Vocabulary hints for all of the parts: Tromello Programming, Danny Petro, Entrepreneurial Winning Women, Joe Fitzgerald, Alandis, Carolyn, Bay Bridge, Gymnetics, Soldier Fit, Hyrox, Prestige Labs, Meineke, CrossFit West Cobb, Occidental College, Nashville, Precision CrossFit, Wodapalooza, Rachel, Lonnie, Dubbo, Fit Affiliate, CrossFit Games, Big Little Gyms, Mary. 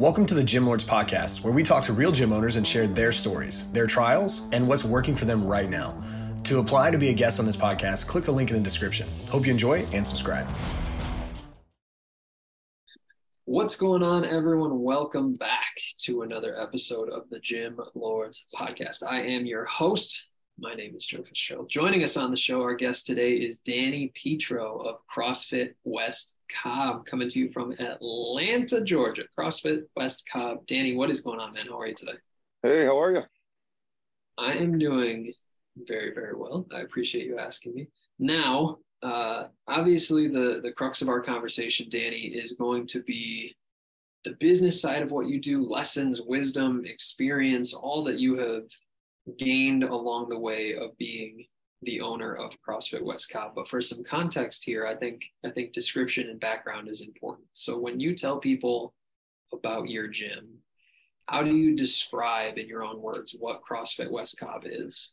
Welcome to the Gym Lords Podcast, where we talk to real gym owners and share their stories, their trials, and what's working for them right now. To apply to be a guest on this podcast, click the link in the description. Hope you enjoy and subscribe. What's going on, everyone? Welcome back to another episode of the Gym Lords Podcast. I am your host. My name is Joe Fitzgerald. Joining us on the show, our guest today is Danny Petro of CrossFit West Cobb, coming to you from Atlanta, Georgia. CrossFit West Cobb. Danny, what is going on, man? How are you today? Hey, how are you? I am doing very, very well. I appreciate you asking me. Now, obviously, the crux of our conversation, Danny, is going to be the business side of what you do, lessons, wisdom, experience, all that you have gained along the way of being the owner of CrossFit West Cobb. But for some context here, I think description and background is important. So when you tell people about your gym, how do you describe in your own words what CrossFit West Cobb is?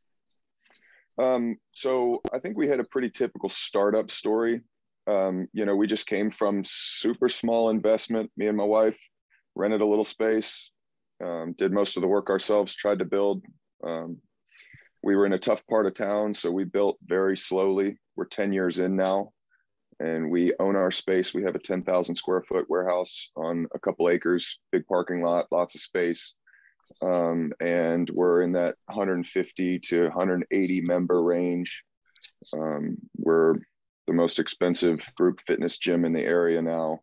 So I think we had a pretty typical startup story. We just came from super small investment. Me and my wife rented a little space, did most of the work ourselves, tried to build. We were in a tough part of town, so we built very slowly. We're 10 years in now, and we own our space. We have a 10,000 square foot warehouse on a couple acres, big parking lot, lots of space. And we're in that 150 to 180 member range. We're the most expensive group fitness gym in the area now,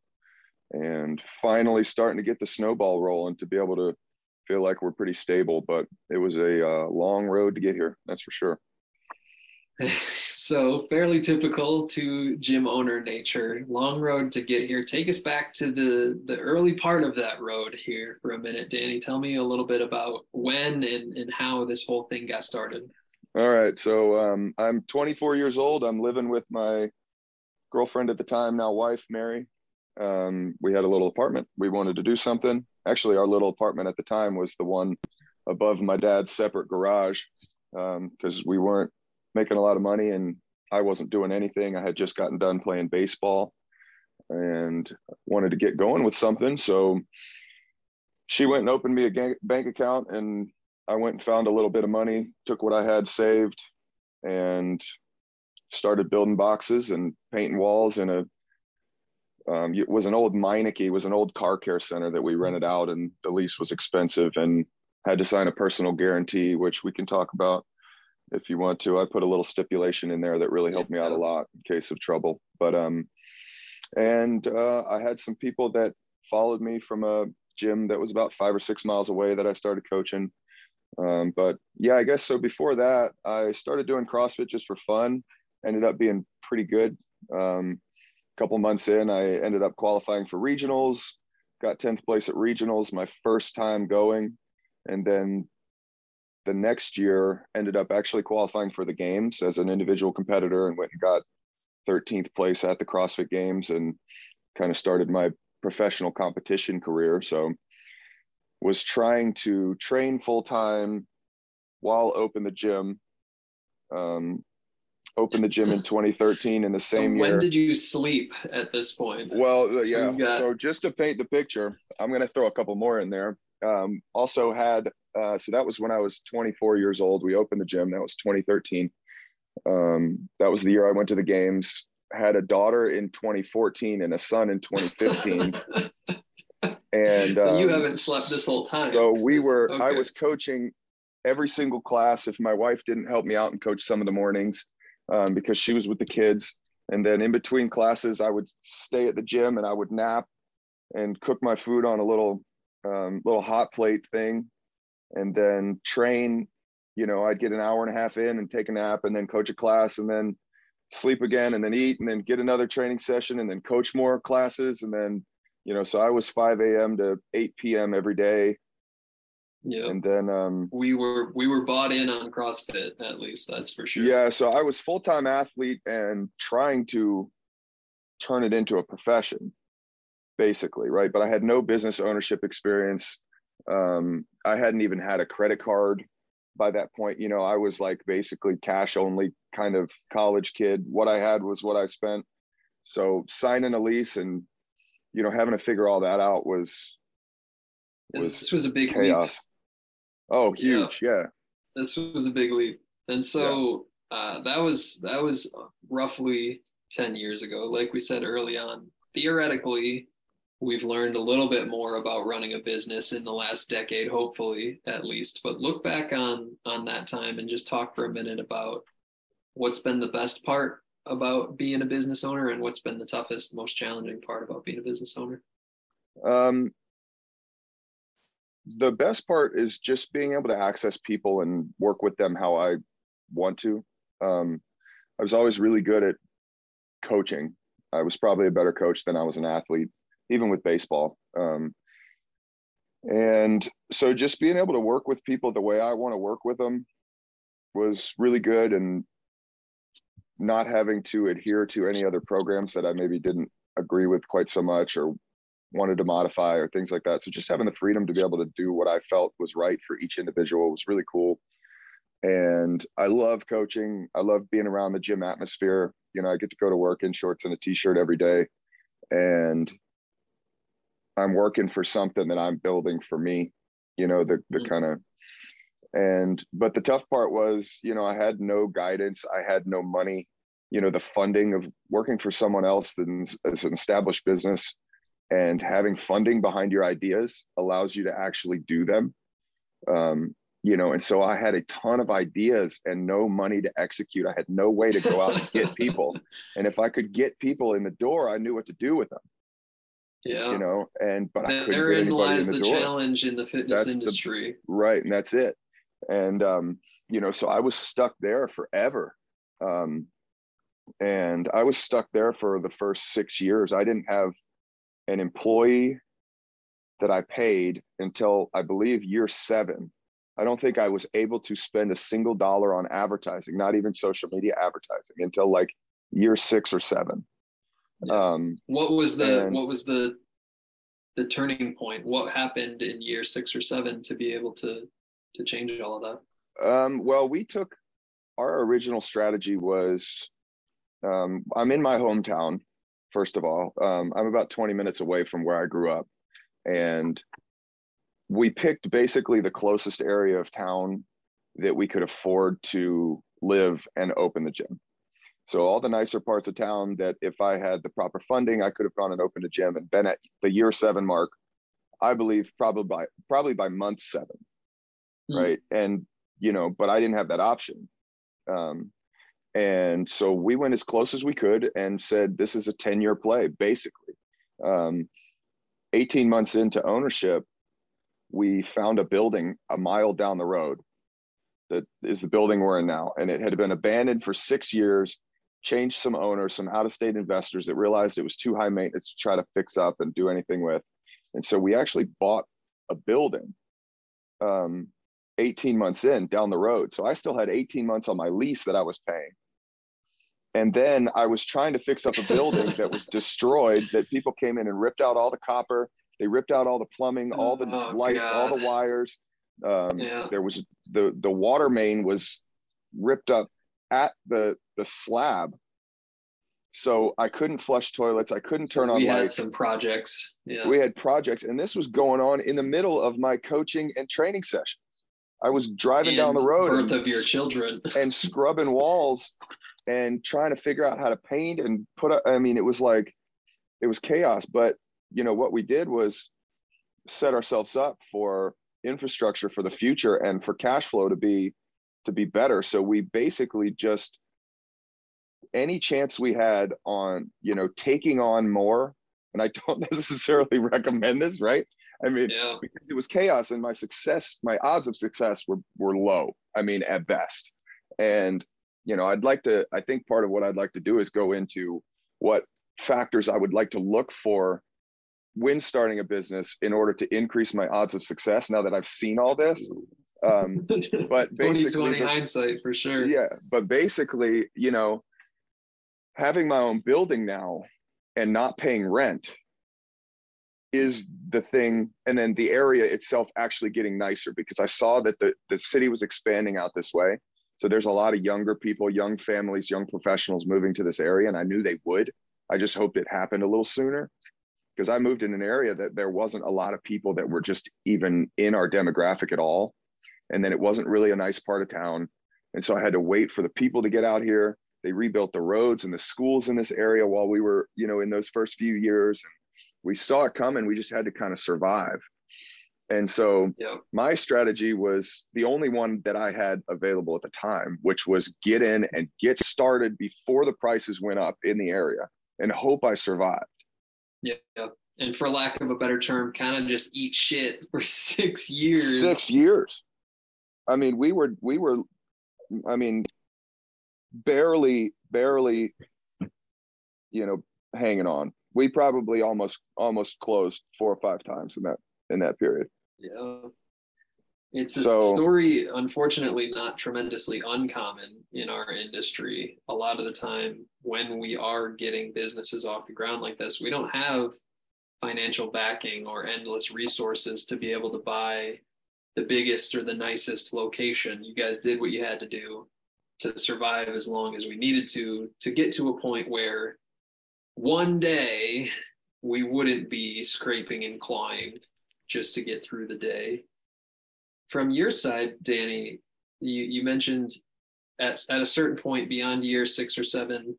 and finally starting to get the snowball rolling to be able to feel like we're pretty stable, but it was a long road to get here, that's for sure. So fairly typical to gym owner nature, long road to get here. Take us back to the early part of that road here for a minute, Danny. Tell me a little bit about when and how this whole thing got started. All right, so I'm 24 years old. I'm living with my girlfriend at the time, now wife, Mary. We had a little apartment. We wanted to do something. Actually, our little apartment at the time was the one above my dad's separate garage, because we weren't making a lot of money and I wasn't doing anything. I had just gotten done playing baseball and wanted to get going with something. So she went and opened me a bank account, and I went and found a little bit of money, took what I had saved, and started building boxes and painting walls in a it was an old Meineke. It was an old car care center that we rented out, and the lease was expensive and had to sign a personal guarantee, which we can talk about if you want to. I put a little stipulation in there that really helped me out a lot in case of trouble. But, I had some people that followed me from a gym that was about 5 or 6 miles away that I started coaching. I guess so. Before that, I started doing CrossFit just for fun, ended up being pretty good. Couple months in, I ended up qualifying for regionals, got 10th place at regionals my first time going, and then the next year ended up actually qualifying for the games as an individual competitor and went and got 13th place at the CrossFit Games and kind of started my professional competition career. So was trying to train full-time while open the gym. Opened the gym in 2013 in the same year. When did you sleep at this point? Well, yeah. So just to paint the picture, I'm going to throw a couple more in there. Also had, so that was when I was 24 years old. We opened the gym. That was 2013. That was the year I went to the games. Had a daughter in 2014 and a son in 2015. And so you haven't slept this whole time. So we were, okay. I was coaching every single class. If my wife didn't help me out and coach some of the mornings, because she was with the kids. And then in between classes, I would stay at the gym and I would nap and cook my food on a little hot plate thing. And then train, I'd get an hour and a half in and take a nap and then coach a class and then sleep again and then eat and then get another training session and then coach more classes. And then, so I was 5 a.m. to 8 p.m. every day. Yeah. And then we were bought in on CrossFit, at least that's for sure. Yeah, so I was full-time athlete and trying to turn it into a profession, basically, right? But I had no business ownership experience. I hadn't even had a credit card by that point. I was like basically cash only kind of college kid. What I had was what I spent. So signing a lease and having to figure all that out was This was a big chaos. Leap. Oh, huge. Yeah. This was a big leap. And so that was roughly 10 years ago. Like we said early on, theoretically, we've learned a little bit more about running a business in the last decade, hopefully, at least. But look back on that time and just talk for a minute about what's been the best part about being a business owner and what's been the toughest, most challenging part about being a business owner. The best part is just being able to access people and work with them how I want to. I was always really good at coaching. I was probably a better coach than I was an athlete, even with baseball. And so just being able to work with people the way I want to work with them was really good, and not having to adhere to any other programs that I maybe didn't agree with quite so much or wanted to modify or things like that. So just having the freedom to be able to do what I felt was right for each individual was really cool. And I love coaching. I love being around the gym atmosphere. You know, I get to go to work in shorts and a t-shirt every day, and I'm working for something that I'm building for me, you know, the kind of, and, but the tough part was, you know, I had no guidance. I had no money, you know, the funding of working for someone else than as an established business and having funding behind your ideas allows you to actually do them. You know, and so I had a ton of ideas and no money to execute. I had no way to go out and get people. And if I could get people in the door, I knew what to do with them. Yeah. You know, and, but I couldn't get anybody in the door. Therein lies the challenge in the fitness industry. Right. And that's it. And, you know, so I was stuck there forever. And I was stuck there for the first 6 years. I didn't have an employee that I paid until I believe year 7. I don't think I was able to spend a single dollar on advertising, not even social media advertising, until like year 6 or 7. Yeah. What was the turning point? What happened in year 6 or 7 to be able to change all of that? Well, we took our original strategy was I'm in my hometown. First of all, I'm about 20 minutes away from where I grew up, and we picked basically the closest area of town that we could afford to live and open the gym. So all the nicer parts of town that if I had the proper funding, I could have gone and opened a gym and been at the year 7 mark, I believe probably by month 7. Mm-hmm. Right. And, you know, but I didn't have that option. And so we went as close as we could and said, this is a 10-year play, basically. 18 months into ownership, we found a building a mile down the road that is the building we're in now. And it had been abandoned for 6 years, changed some owners, some out-of-state investors that realized it was too high maintenance to try to fix up and do anything with. And so we actually bought a building 18 months in down the road. So I still had 18 months on my lease that I was paying. And then I was trying to fix up a building that was destroyed, that people came in and ripped out all the copper. They ripped out all the plumbing, all the lights, all the wires. There was the water main was ripped up at the slab. So I couldn't flush toilets. I couldn't turn on lights. We had some projects. Yeah. We had projects. And this was going on in the middle of my coaching and training sessions. I was driving down the road birth of your children and scrubbing walls and trying to figure out how to paint and put up. I mean, it was chaos, but you know, what we did was set ourselves up for infrastructure for the future and for cash flow to be better. So we basically just any chance we had on, you know, taking on more, and I don't necessarily recommend this, right? I mean, because it was chaos and my odds of success were low. I mean, at best. And, you know, I think part of what I'd like to do is go into what factors I would like to look for when starting a business in order to increase my odds of success now that I've seen all this. But basically 20/20 hindsight for sure. Yeah. But basically, you know, having my own building now and not paying rent is the thing, and then the area itself actually getting nicer, because I saw that the city was expanding out this way. So there's a lot of younger people, young families, young professionals moving to this area, and I knew they would. I just hoped it happened a little sooner. because I moved in an area that there wasn't a lot of people that were just even in our demographic at all. And then it wasn't really a nice part of town. And so I had to wait for the people to get out here. They rebuilt the roads and the schools in this area while we were, you know, in those first few years. We saw it coming. We just had to kind of survive. And so my strategy was the only one that I had available at the time, which was get in and get started before the prices went up in the area and hope I survived. Yeah. And for lack of a better term, kind of just eat shit for 6 years. 6 years. I mean, we were, I mean, barely, you know, hanging on. We probably almost closed 4 or 5 times in that period. Yeah. It's a story, unfortunately, not tremendously uncommon in our industry. A lot of the time when we are getting businesses off the ground like this, we don't have financial backing or endless resources to be able to buy the biggest or the nicest location. You guys did what you had to do to survive as long as we needed to get to a point where one day we wouldn't be scraping and clawing just to get through the day. From your side, Danny, you mentioned at a certain point beyond year 6 or 7,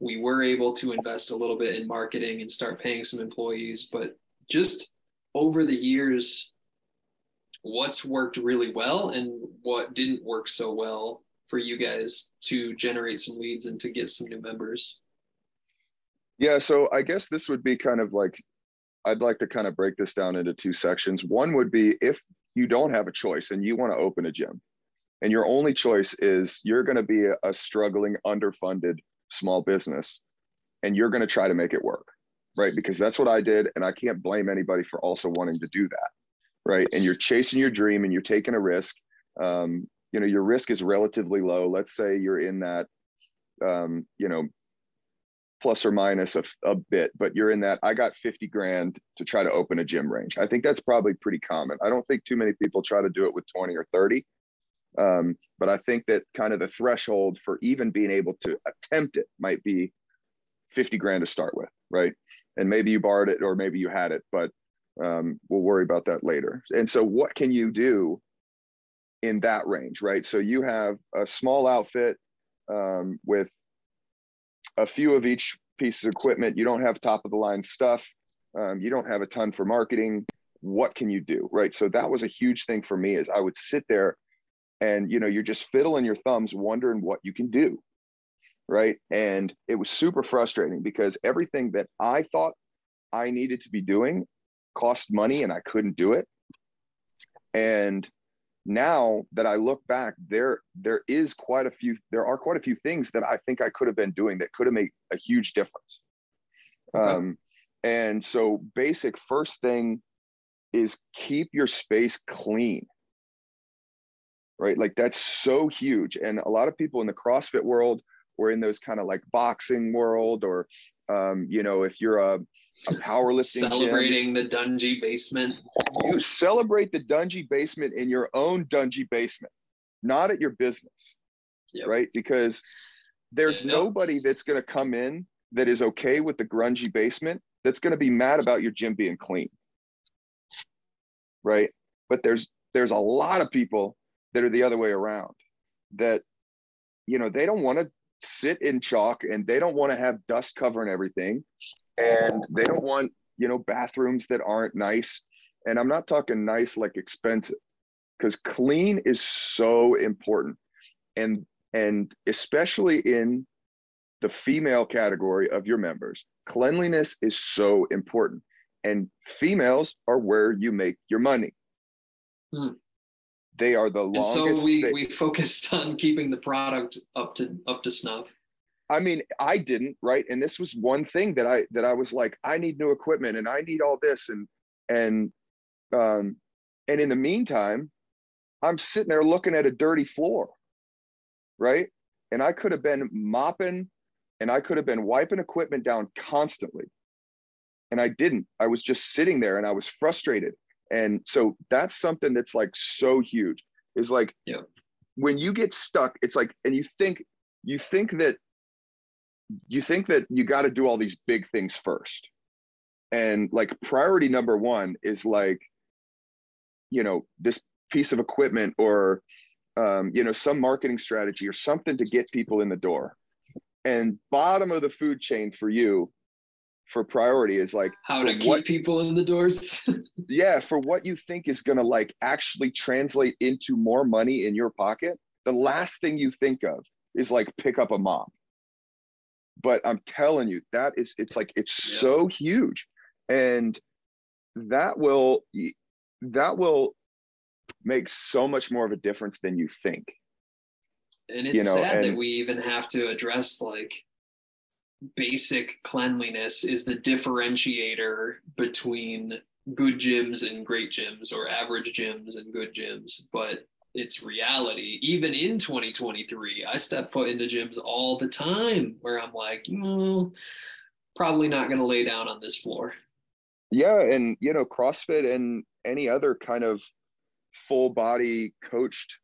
we were able to invest a little bit in marketing and start paying some employees. But just over the years, what's worked really well and what didn't work so well for you guys to generate some leads and to get some new members? Yeah, so I guess this would be kind of like, I'd like to kind of break this down into 2 sections. One would be if you don't have a choice and you want to open a gym and your only choice is you're going to be a struggling, underfunded small business and you're going to try to make it work, right? Because that's what I did. And I can't blame anybody for also wanting to do that, right? And you're chasing your dream and you're taking a risk. You know, your risk is relatively low. Let's say you're in that, you know, plus or minus a bit, but you're in that, I got 50 grand to try to open a gym range. I think that's probably pretty common. I don't think too many people try to do it with 20 or 30. But I think that kind of the threshold for even being able to attempt it might be 50 grand to start with, right? And maybe you borrowed it or maybe you had it, but we'll worry about that later. And so what can you do in that range, right? So you have a small outfit with a few of each piece of equipment. You don't have top of the line stuff. You don't have a ton for marketing. What can you do, right? So that was a huge thing for me is I would sit there and, you know, you're just fiddling your thumbs wondering what you can do, right? And it was super frustrating because everything that I thought I needed to be doing cost money and I couldn't do it. And now that I look back, there are quite a few things that I think I could have been doing that could have made a huge difference. Okay. And so basic first thing is keep your space clean, right? Like that's so huge. And a lot of people in the CrossFit world or in those kind of like boxing world or, you know, if you're a powerlifting celebrating gym, the dungy basement. You celebrate the dungy basement in your own dungy basement, not at your business, right? Because there's nobody that's going to come in that is okay with the grungy basement that's going to be mad about your gym being clean, right? But there's a lot of people that are the other way around that, you know, they don't want to sit in chalk and they don't want to have dust covering everything. And they don't want, you know, bathrooms that aren't nice. And I'm not talking nice like expensive, because clean is so important. And especially in the female category of your members, cleanliness is so important. And females are where you make your money. Hmm. They are the longest. And so we focused on keeping the product up to snuff. I mean, I didn't, right? And this was one thing that I was like, I need new equipment and I need all this. And in the meantime, I'm sitting there looking at a dirty floor, right? And I could have been mopping and I could have been wiping equipment down constantly. And I didn't, I was just sitting there and I was frustrated. And so that's something that's like so huge is like, when you get stuck, it's like, and you think that you got to do all these big things first, And like priority number one is like, you know, this piece of equipment or, you know, some marketing strategy or something to get people in the door. And bottom of the food chain for you, for priority is like how to keep people in the doors. Yeah. For what you think is going to like actually translate into more money in your pocket. The last thing you think of is like pick up a mop. But I'm telling you, that is, it's like, it's so huge. And that will make so much more of a difference than you think. And it's sad that we even have to address like basic cleanliness is the differentiator between good gyms and great gyms, or average gyms and good gyms. But it's reality. Even in 2023, I step foot into gyms all the time where I'm like, probably not going to lay down on this floor. Yeah. And, you know, CrossFit and any other kind of full body coached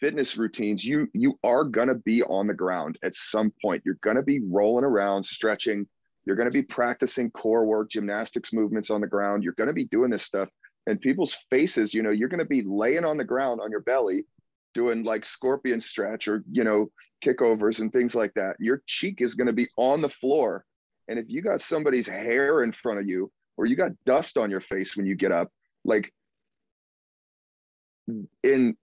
fitness routines, you are going to be on the ground at some point. You're going to be rolling around, stretching. You're going to be practicing core work, gymnastics movements on the ground. You're going to be doing this stuff. And people's faces, you know, you're going to be laying on the ground on your belly doing like scorpion stretch or, you know, kickovers and things like that. Your cheek is going to be on the floor. And if you got somebody's hair in front of you, or you got dust on your face when you get up, like in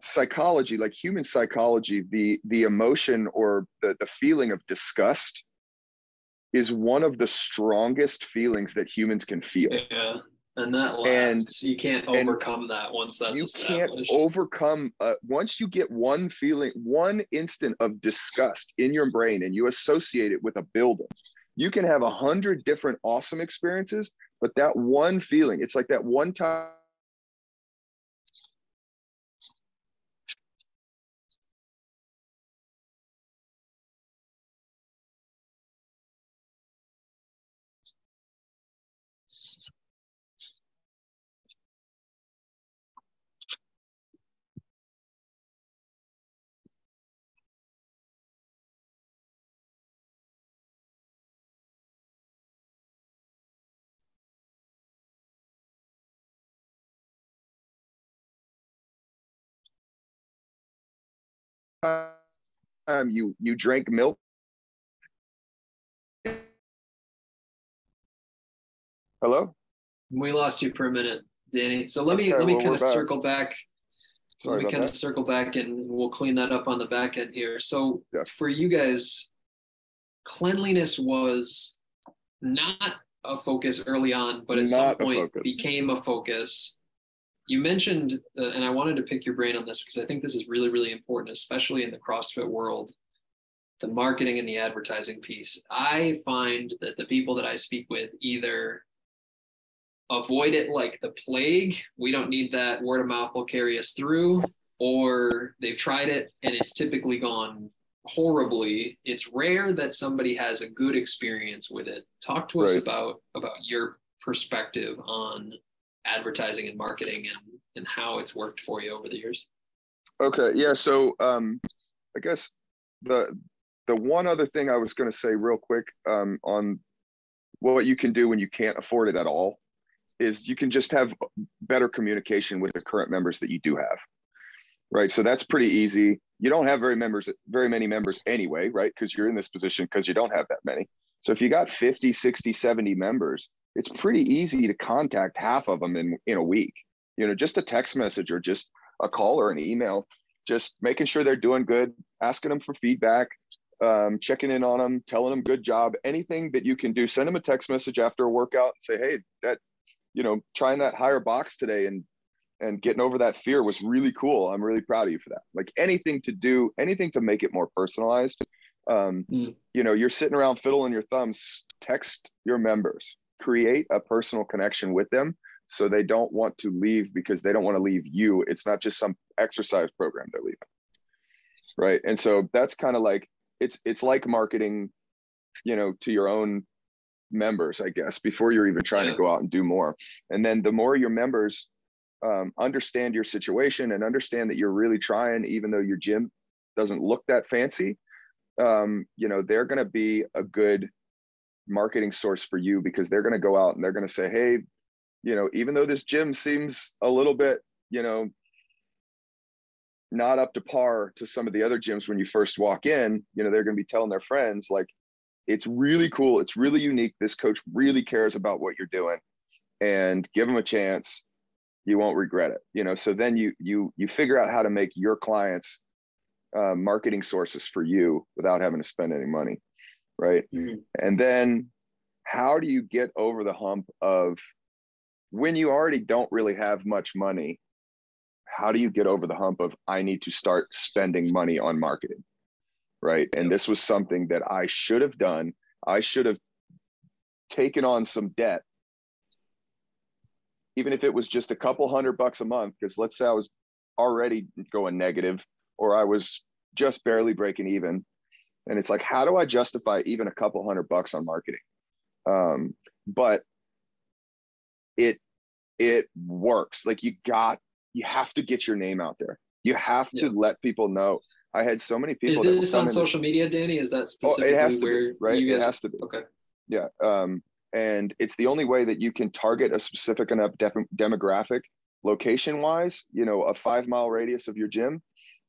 psychology, like human psychology, the emotion or the feeling of disgust is one of the strongest feelings that humans can feel. Yeah, and that lasts. You can't overcome that once that's established. You can't overcome, once you get one feeling, one instant of disgust in your brain and you associate it with a building, you can have 100 different awesome experiences, but that one feeling, it's like that one time. You drank milk. Hello? We lost you for a minute, Danny. So let me kind of circle back and we'll clean that up on the back end here. So for you guys, cleanliness was not a focus early on, but at some point became a focus. You mentioned, and I wanted to pick your brain on this because I think this is really, really important, especially in the CrossFit world, the marketing and the advertising piece. I find that the people that I speak with either avoid it like the plague, we don't need that, word of mouth will carry us through, or they've tried it and it's typically gone horribly. It's rare that somebody has a good experience with it. Talk to us about your perspective on advertising and marketing and how it's worked for you over the years. Okay. Yeah. So I guess the one other thing I was going to say real quick on what you can do when you can't afford it at all is you can just have better communication with the current members that you do have. Right. So that's pretty easy. You don't have very many members anyway, right? Because you're in this position because you don't have that many. So if you got 50, 60, 70 members, it's pretty easy to contact half of them in a week, you know, just a text message or just a call or an email, just making sure they're doing good, asking them for feedback, checking in on them, telling them good job, anything that you can do. Send them a text message after a workout and say, hey, that, you know, trying that higher box today and getting over that fear was really cool. I'm really proud of you for that. Like anything to do, anything to make it more personalized. You know, you're sitting around fiddling your thumbs, text your members, create a personal connection with them so they don't want to leave because they don't want to leave you. It's not just some exercise program they're leaving. Right. And so that's kind of like, it's like marketing, you know, to your own members, I guess, before you're even trying to go out and do more. And then the more your members understand your situation and understand that you're really trying, even though your gym doesn't look that fancy, you know, they're going to be a good marketing source for you, because they're going to go out and they're going to say, hey, you know, even though this gym seems a little bit, you know, not up to par to some of the other gyms when you first walk in, you know, they're going to be telling their friends, like, it's really cool. It's really unique. This coach really cares about what you're doing, and give them a chance. You won't regret it. You know, so then you figure out how to make your clients marketing sources for you without having to spend any money. Right. Mm-hmm. And then how do you get over the hump of when you already don't really have much money? How do you get over the hump of, I need to start spending money on marketing, right? And this was something that I should have done. I should have taken on some debt, even if it was just a couple $100 a month, because let's say I was already going negative, or I was just barely breaking even. And it's like, how do I justify even a couple $100 on marketing? But it works. Like, you have to get your name out there. You have to let people know. I had so many people. Is this on social media, Danny? Is that specifically where right? It has to be. Okay. Yeah. And it's the only way that you can target a specific enough demographic, location wise, you know, a 5-mile radius of your gym,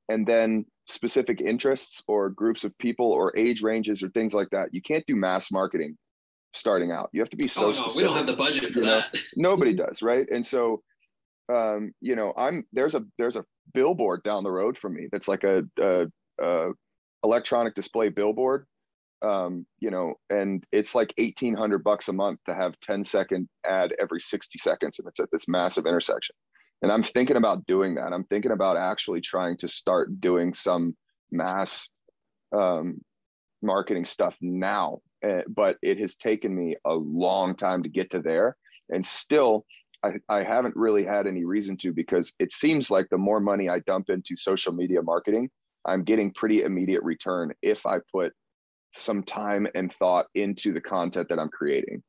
and then specific interests or groups of people or age ranges or things like that. You can't do mass marketing starting out. You have to be so specific. We don't have the budget for that. Nobody does. Right. And so, you know, there's a billboard down the road from me that's like a electronic display billboard, you know, and it's like $1,800 a month to have 10-second ad every 60 seconds, and it's at this massive intersection. And I'm thinking about doing that. I'm thinking about actually trying to start doing some mass marketing stuff now, but it has taken me a long time to get to there, and still. I haven't really had any reason to, because it seems like the more money I dump into social media marketing, I'm getting pretty immediate return if I put some time and thought into the content that I'm creating.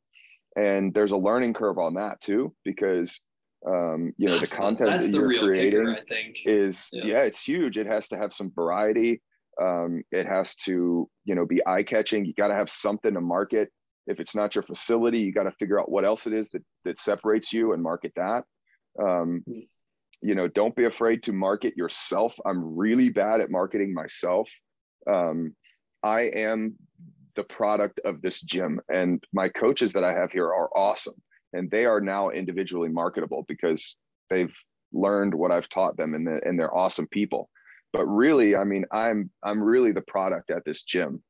And there's a learning curve on that too, because you know, the content that you're creating kicker, I think. It's huge. It has to have some variety. It has to, you know, be eye-catching. You got to have something to market. If it's not your facility, you got to figure out what else it is that separates you and market that. You know, don't be afraid to market yourself. I'm really bad at marketing myself. I am the product of this gym, and my coaches that I have here are awesome. And they are now individually marketable because they've learned what I've taught them, and they're awesome people. But really, I mean, I'm really the product at this gym.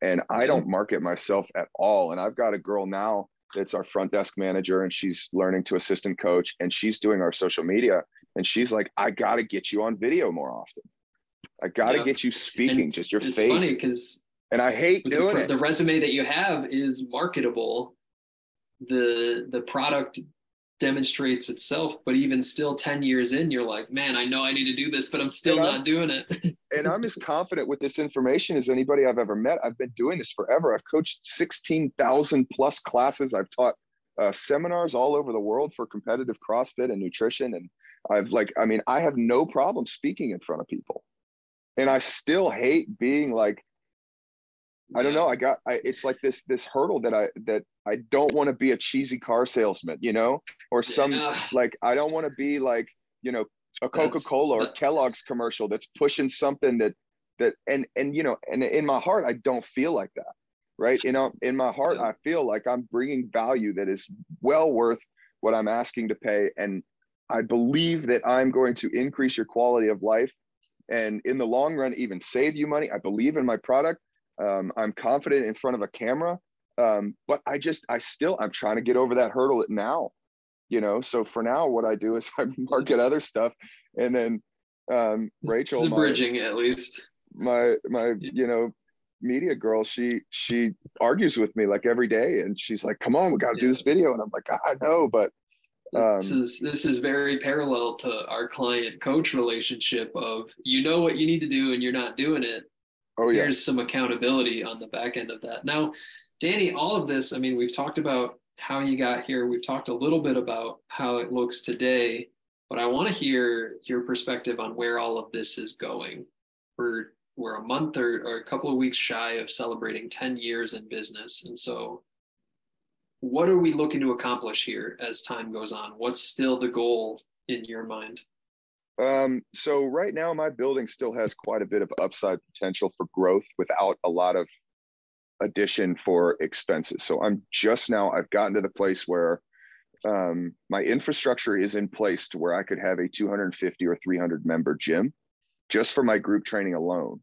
And I don't market myself at all. And I've got a girl now that's our front desk manager, and she's learning to assistant coach, and she's doing our social media. And she's like, I got to get you on video more often. I got to get you speaking, and just your it's face. It's funny because I hate doing it. The resume that you have is marketable. The product demonstrates itself, but even still 10 years in, you're like, man, I know I need to do this, but I'm still not doing it. And I'm as confident with this information as anybody I've ever met. I've been doing this forever. I've coached 16,000 plus classes. I've taught seminars all over the world for competitive CrossFit and nutrition. And I have no problem speaking in front of people. And I still hate being like, I don't know. It's like this hurdle that I don't want to be a cheesy car salesman, you know, or some I don't want to be like, you know, a Coca-Cola or Kellogg's commercial that's pushing something that, you know, and in my heart, I don't feel like that. Right. You know, in my heart, I feel like I'm bringing value that is well worth what I'm asking to pay. And I believe that I'm going to increase your quality of life, and in the long run, even save you money. I believe in my product. I'm confident in front of a camera, but I'm trying to get over that hurdle now, you know? So for now, what I do is I market other stuff. And then, Rachel, it's bridging, at least my, you know, media girl, she argues with me like every day, and she's like, come on, we got to do this video. And I'm like, I know, but, this is very parallel to our client coach relationship of, you know what you need to do and you're not doing it. Oh, yeah. There's some accountability on the back end of that. Now, Danny, all of this, I mean, we've talked about how you got here. We've talked a little bit about how it looks today, but I want to hear your perspective on where all of this is going. We're a month or a couple of weeks shy of celebrating 10 years in business. And so what are we looking to accomplish here as time goes on? What's still the goal in your mind? So right now, my building still has quite a bit of upside potential for growth without a lot of addition for expenses. So I'm just now, I've gotten to the place where my infrastructure is in place to where I could have a 250 or 300 member gym just for my group training alone.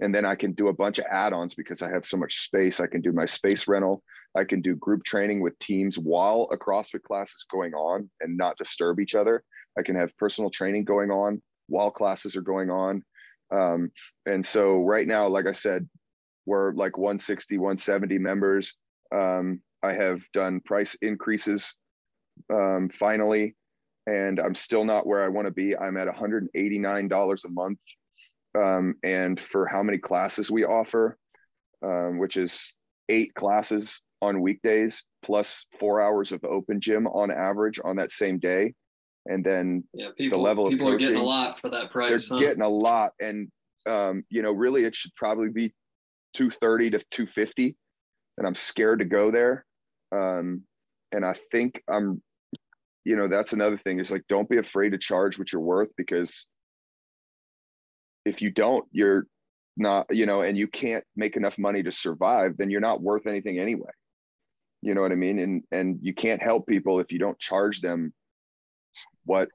And then I can do a bunch of add-ons because I have so much space. I can do my space rental. I can do group training with teams while a CrossFit class is going on and not disturb each other. I can have personal training going on while classes are going on. And so right now, like I said, we're like 160, 170 members. I have done price increases finally, and I'm still not where I want to be. I'm at $189 a month. And for how many classes we offer, which is 8 classes on weekdays, plus 4 hours of open gym on average on that same day. And then the level of people coaching, are getting a lot for that price. They're getting a lot. And, you know, really it should probably be 230 to 250. And I'm scared to go there. And I think I'm, you know, that's another thing is like, don't be afraid to charge what you're worth, because if you don't, you're not, you know, and you can't make enough money to survive, then you're not worth anything anyway. You know what I mean? And you can't help people if you don't charge them what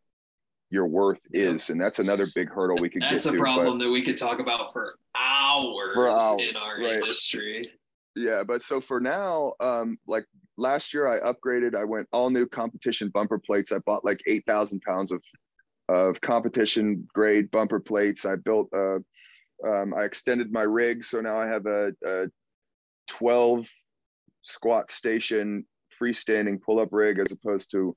your worth is. And that's another big hurdle we could get to. That's a problem that we could talk about for hours in our industry. Yeah. But so for now, like last year I upgraded, I went all new competition bumper plates. I bought like 8,000 pounds of competition grade bumper plates. I built, I extended my rig. So now I have a 12 squat station, freestanding pull-up rig, as opposed to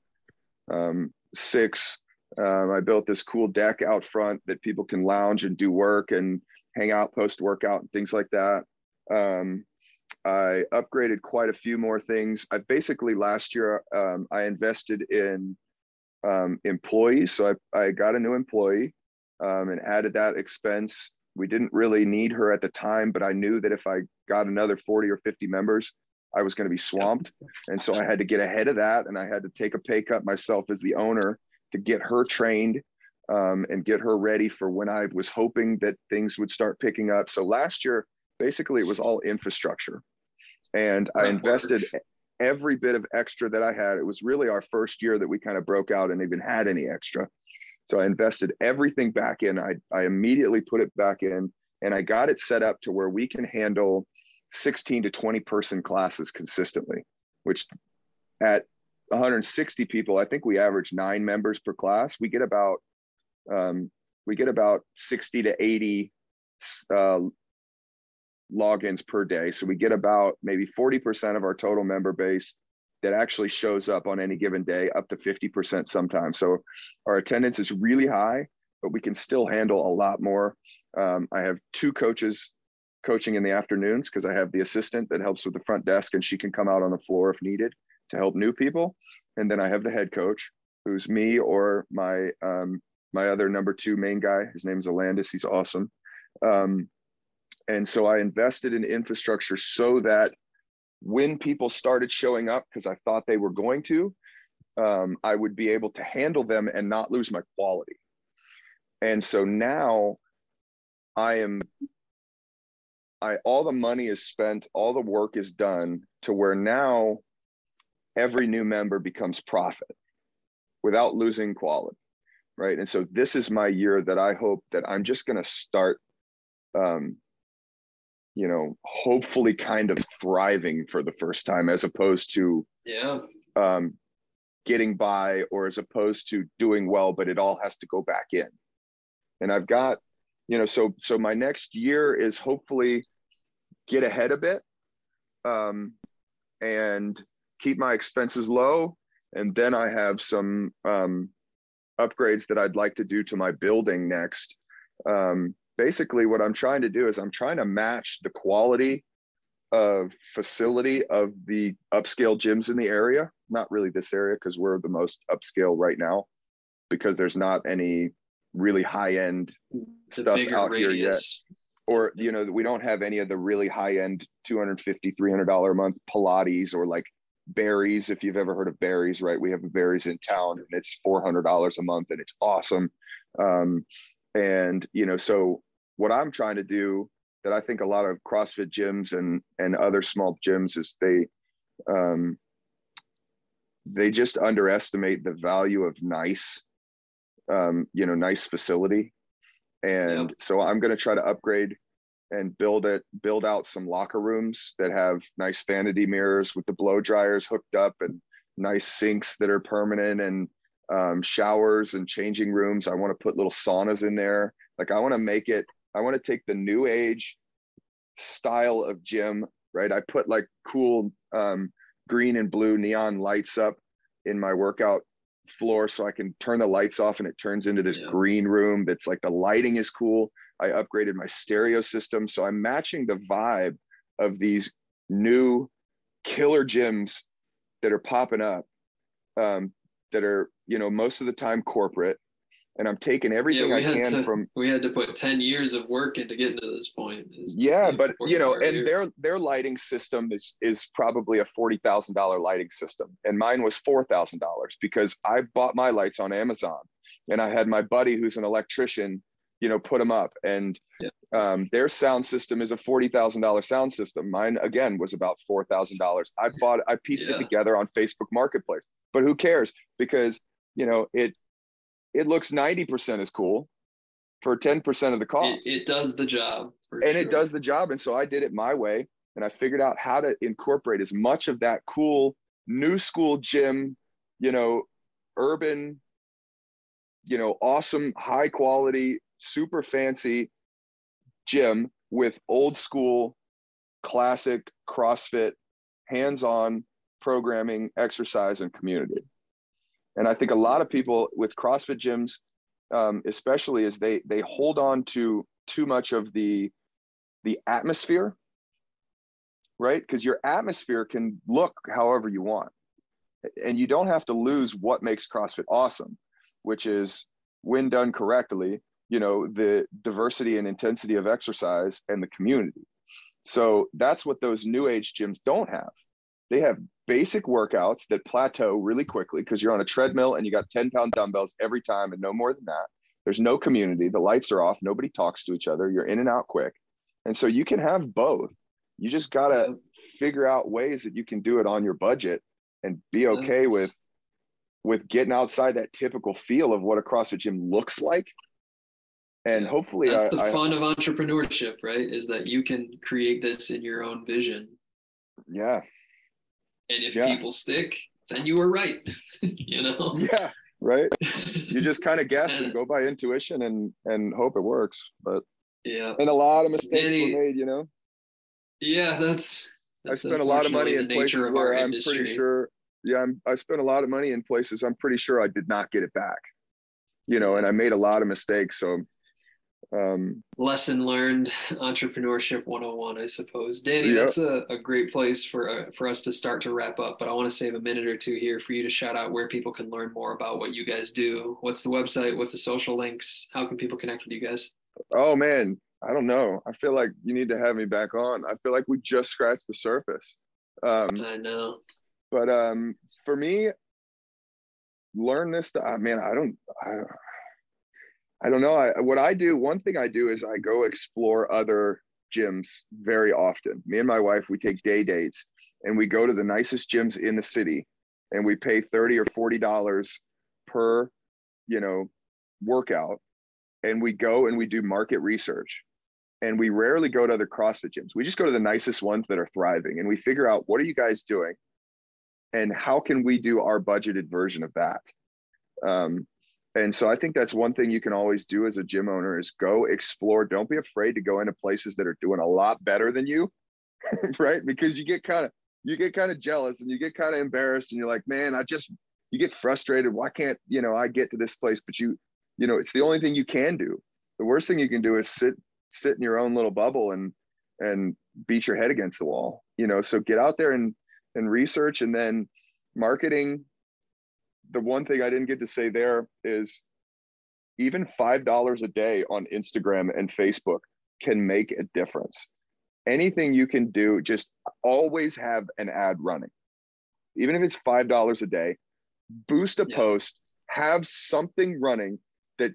6. I built this cool deck out front that people can lounge and do work and hang out post-workout and things like that. I upgraded quite a few more things. I basically last year, I invested in employees. So I got a new employee and added that expense. We didn't really need her at the time, but I knew that if I got another 40 or 50 members, I was going to be swamped. And so I had to get ahead of that. And I had to take a pay cut myself as the owner to get her trained and get her ready for when I was hoping that things would start picking up. So last year, basically, it was all infrastructure. And I invested every bit of extra that I had. It was really our first year that we kind of broke out and even had any extra. So I invested everything back in. I immediately put it back in, and I got it set up to where we can handle 16 to 20 person classes consistently, which at 160 people, I think we average 9 members per class. We get about 60 to 80 logins per day. So we get about maybe 40% of our total member base that actually shows up on any given day, up to 50% sometimes. So our attendance is really high, but we can still handle a lot more. I have 2 coaches coaching in the afternoons, because I have the assistant that helps with the front desk, and she can come out on the floor if needed to help new people. And then I have the head coach, who's me or my my other number 2 main guy. His name is Alandis. He's awesome. And so I invested in infrastructure so that when people started showing up, because I thought they were going to, I would be able to handle them and not lose my quality. And so now all the money is spent, all the work is done, to where now every new member becomes profit without losing quality, right? And so this is my year that I hope that I'm just going to start, you know, hopefully kind of thriving for the first time, as opposed to getting by, or as opposed to doing well, but it all has to go back in. And I've got, you know, so my next year is hopefully get ahead a bit and keep my expenses low. And then I have some upgrades that I'd like to do to my building next. Basically what I'm trying to do is I'm trying to match the quality of facility of the upscale gyms in the area. Not really this area, because we're the most upscale right now, because there's not any really high-end stuff out here yet. Or, you know, we don't have any of the really high-end $250, $300 a month Pilates or like Barry's, if you've ever heard of Barry's, right? We have a Barry's in town, and it's $400 a month, and it's awesome. And, you know, so what I'm trying to do that I think a lot of CrossFit gyms and other small gyms is they just underestimate the value of nice, you know, nice facility. And so I'm going to try to upgrade and build out some locker rooms that have nice vanity mirrors with the blow dryers hooked up and nice sinks that are permanent and showers and changing rooms. I want to put little saunas in there. Like I want to take the new age style of gym, right? I put like cool green and blue neon lights up in my workout floor so I can turn the lights off and it turns into this green room that's like the lighting is cool. I upgraded my stereo system. So I'm matching the vibe of these new killer gyms that are popping up that are, you know, most of the time corporate. And I'm taking everything we had to put 10 years of work into getting to this point. But you know, and their lighting system is probably a $40,000 lighting system. And mine was $4,000 because I bought my lights on Amazon and I had my buddy who's an electrician, you know, put them up. And their sound system is a $40,000 sound system. Mine again was about $4,000. I pieced it together on Facebook Marketplace, but who cares? Because, you know, it looks 90% as cool for 10% of the cost. It does the job. It does the job. And so I did it my way. And I figured out how to incorporate as much of that cool new school gym, you know, urban, you know, awesome, high quality, super fancy gym with old school, classic CrossFit, hands-on programming, exercise, and community. And I think a lot of people with CrossFit gyms, especially, is they hold on to too much of the atmosphere, right? Because your atmosphere can look however you want. And you don't have to lose what makes CrossFit awesome, which is, when done correctly, you know, the diversity and intensity of exercise and the community. So that's what those new age gyms don't have. They have basic workouts that plateau really quickly because you're on a treadmill and you got 10-pound dumbbells every time and no more than that. There's no community. The lights are off. Nobody talks to each other. You're in and out quick. And so you can have both. You just got to figure out ways that you can do it on your budget and be okay with getting outside that typical feel of what a CrossFit gym looks like. And hopefully that's the fun of entrepreneurship, right? Is that you can create this in your own vision. Yeah. And if people stick, then you were right, you know? Yeah, right. You just kind of guess and go by intuition and hope it works. But and a lot of mistakes were made, you know? Yeah, I spent a lot of money in places where I'm pretty sure, I spent a lot of money in places I'm pretty sure I did not get it back, you know, and I made a lot of mistakes. So lesson learned, entrepreneurship 101, I suppose. Danny, that's a great place for us to start to wrap up, but I want to save a minute or two here for you to shout out where people can learn more about what you guys do. What's the website? What's the social links? How can people connect with you guys? Oh man, I don't know. I feel like you need to have me back on. I feel like we just scratched the surface. I know. But for me, learn this stuff. I don't know. One thing I do is I go explore other gyms very often. Me and my wife, we take day dates and we go to the nicest gyms in the city and we pay $30 or $40 per, you know, workout. And we go and we do market research and we rarely go to other CrossFit gyms. We just go to the nicest ones that are thriving and we figure out, what are you guys doing and how can we do our budgeted version of that? And so I think that's one thing you can always do as a gym owner is go explore. Don't be afraid to go into places that are doing a lot better than you, right? Because you get kind of jealous and you get kind of embarrassed and you're like, man, you get frustrated. Why can't, you know, I get to this place? But you know, it's the only thing you can do. The worst thing you can do is sit in your own little bubble and beat your head against the wall, you know? So get out there and research. And then marketing, the one thing I didn't get to say there is even $5 a day on Instagram and Facebook can make a difference. Anything you can do, just always have an ad running. even if it's $5 a day, boost a post, have something running that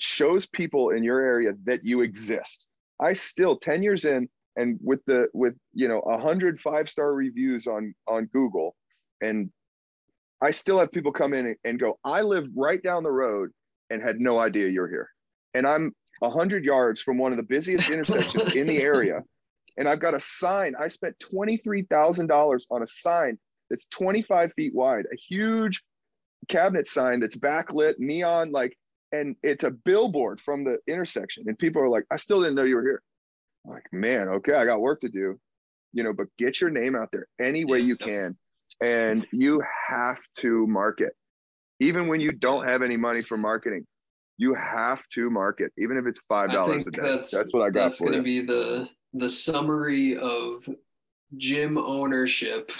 shows people in your area that you exist. I still, 10 years in, and with 100 five-star reviews on Google, and I still have people come in and go, I live right down the road and had no idea you're here. And I'm 100 yards from one of the busiest intersections in the area. And I've got a sign. I spent $23,000 on a sign that's 25 feet wide, a huge cabinet sign that's backlit, neon, and it's a billboard from the intersection. And people are like, I still didn't know you were here. I'm like, man, okay, I got work to do, but get your name out there any way you can. And you have to market. Even when you don't have any money for marketing, you have to market, even if it's $5 a day. That's what I got for you. That's going to be the summary of gym ownership.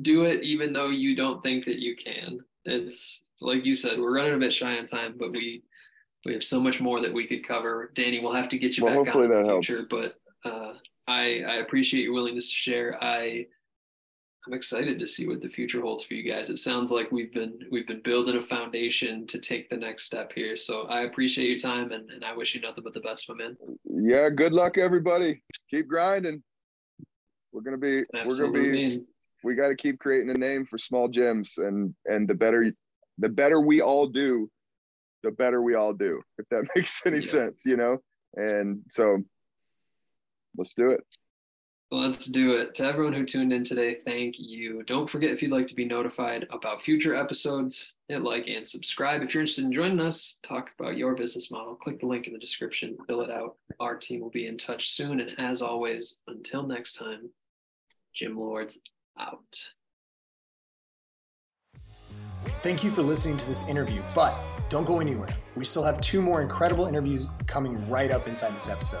Do it even though you don't think that you can. It's like you said, we're running a bit shy on time, but we have so much more that we could cover. Danny, we'll have to get you back on in the future. Helps. But I appreciate your willingness to share. I'm excited to see what the future holds for you guys. It sounds like we've been building a foundation to take the next step here. So I appreciate your time, and I wish you nothing but the best, my man. Yeah, good luck, everybody. Keep grinding. We got to keep creating a name for small gyms, and the better we all do, the better we all do, if that makes any sense, And so let's do it. Let's do it. To everyone who tuned in today, thank you. Don't forget, if you'd like to be notified about future episodes, hit like and subscribe. If you're interested in joining us, talk about your business model, click the link in the description, fill it out. Our team will be in touch soon. And as always, until next time, Gym Lords out. Thank you for listening to this interview, but don't go anywhere. We still have 2 more incredible interviews coming right up inside this episode.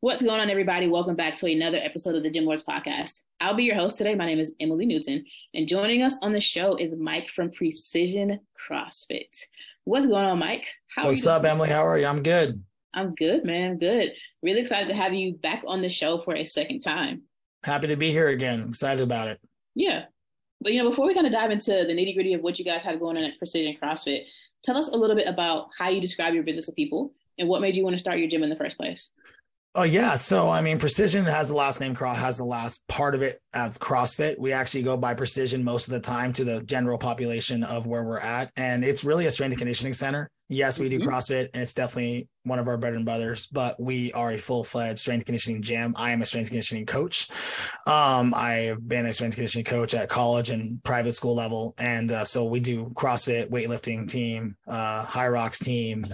What's going on, everybody? Welcome back to another episode of the Gym Lords Podcast. I'll be your host today. My name is Emily Newton, and joining us on the show is Mike from Precision CrossFit. What's going on, Mike? What's up, Emily? How are you? I'm good. I'm good, man. Good. Really excited to have you back on the show for a second time. Happy to be here again. I'm excited about it. Yeah. But, before we kind of dive into the nitty-gritty of what you guys have going on at Precision CrossFit, tell us a little bit about how you describe your business to people and what made you want to start your gym in the first place. Oh, yeah. So, Precision has the last name, has the last part of it of CrossFit. We actually go by Precision most of the time to the general population of where we're at. And it's really a strength and conditioning center. Yes, we do CrossFit, and it's definitely one of our bread and butters, but we are a full-fledged strength conditioning gym. I am a strength conditioning coach. I've been a strength conditioning coach at college and private school level. And so we do CrossFit, weightlifting team, Hyrox team,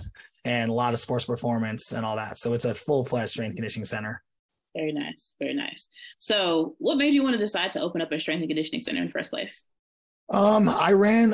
and a lot of sports performance and all that. So it's a full-fledged strength conditioning center. Very nice. Very nice. So what made you want to decide to open up a strength and conditioning center in the first place? I ran,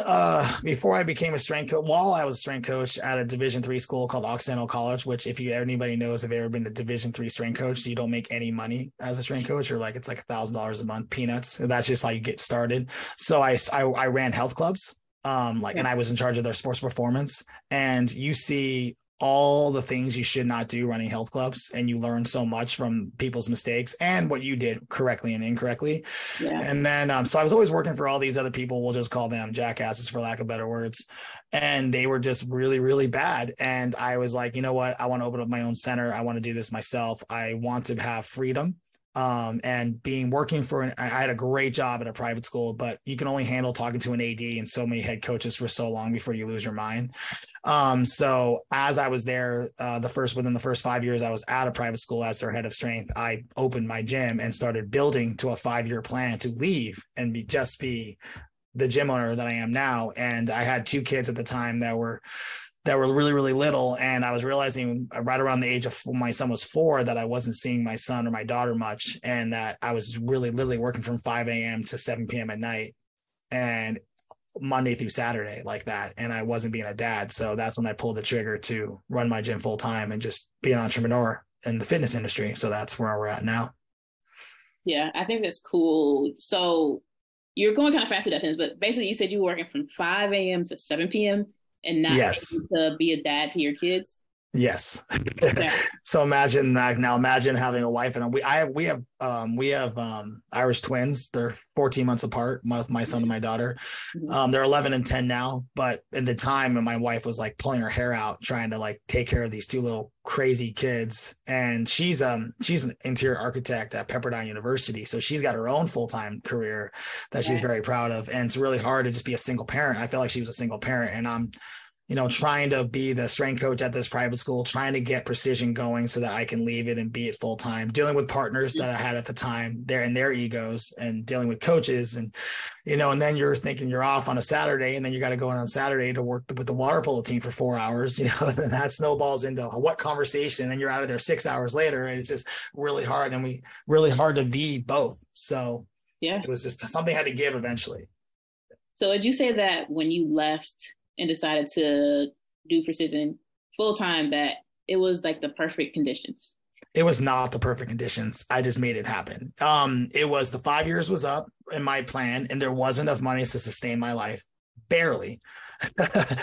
before I became a strength coach, while I was a strength coach at a Division III school called Occidental College, which if anybody knows, if they've ever been a Division III strength coach, so you don't make any money as a strength coach, or it's like $1,000 a month, peanuts. That's just how you get started. So I ran health clubs, and I was in charge of their sports performance, and you see all the things you should not do running health clubs, and you learn so much from people's mistakes and what you did correctly and incorrectly. And then so I was always working for all these other people, we'll just call them jackasses for lack of better words, and they were just really, really bad. And I was like, you know what, I want to open up my own center. I want to do this myself. I want to have freedom. And I had a great job at a private school, but you can only handle talking to an AD and so many head coaches for so long before you lose your mind. So as I was there, within the first 5 years, I was at a private school as their head of strength. I opened my gym and started building to a 5-year plan to leave and be the gym owner that I am now. And I had 2 kids at the time that were really, really little. And I was realizing right around the age of my son was 4 that I wasn't seeing my son or my daughter much, and that I was really literally working from 5 a.m. to 7 p.m. at night. and Monday through Saturday like that. And I wasn't being a dad. So that's when I pulled the trigger to run my gym full time and just be an entrepreneur in the fitness industry. So that's where we're at now. Yeah, I think that's cool. So you're going kind of fast with that sentence, but basically you said you were working from 5 a.m. to 7 p.m. and not able to be a dad to your kids. Yes. Okay. So imagine that. Now imagine having a wife, and we have Irish twins. They're 14 months apart, my son and my daughter. They're 11 and 10 now, but at the time when my wife was like pulling her hair out, trying to like take care of these two little crazy kids. And she's an interior architect at Pepperdine University. So she's got her own full-time career that she's very proud of. And it's really hard to just be a single parent. I feel like she was a single parent, and I'm trying to be the strength coach at this private school, trying to get Precision going so that I can leave it and be it full time, dealing with partners that I had at the time, they're in their egos, and dealing with coaches. And, and then you're thinking you're off on a Saturday, and then you got to go in on Saturday to work with the water polo team for 4 hours, and that snowballs into what conversation, and then you're out of there 6 hours later. And it's just really hard. And really hard to be both. So it was just something I had to give eventually. So would you say that when you left and decided to do Precision full-time, that it was like the perfect conditions? It was not the perfect conditions. I just made it happen. It was the 5 years was up in my plan, and there wasn't enough money to sustain my life. Barely. I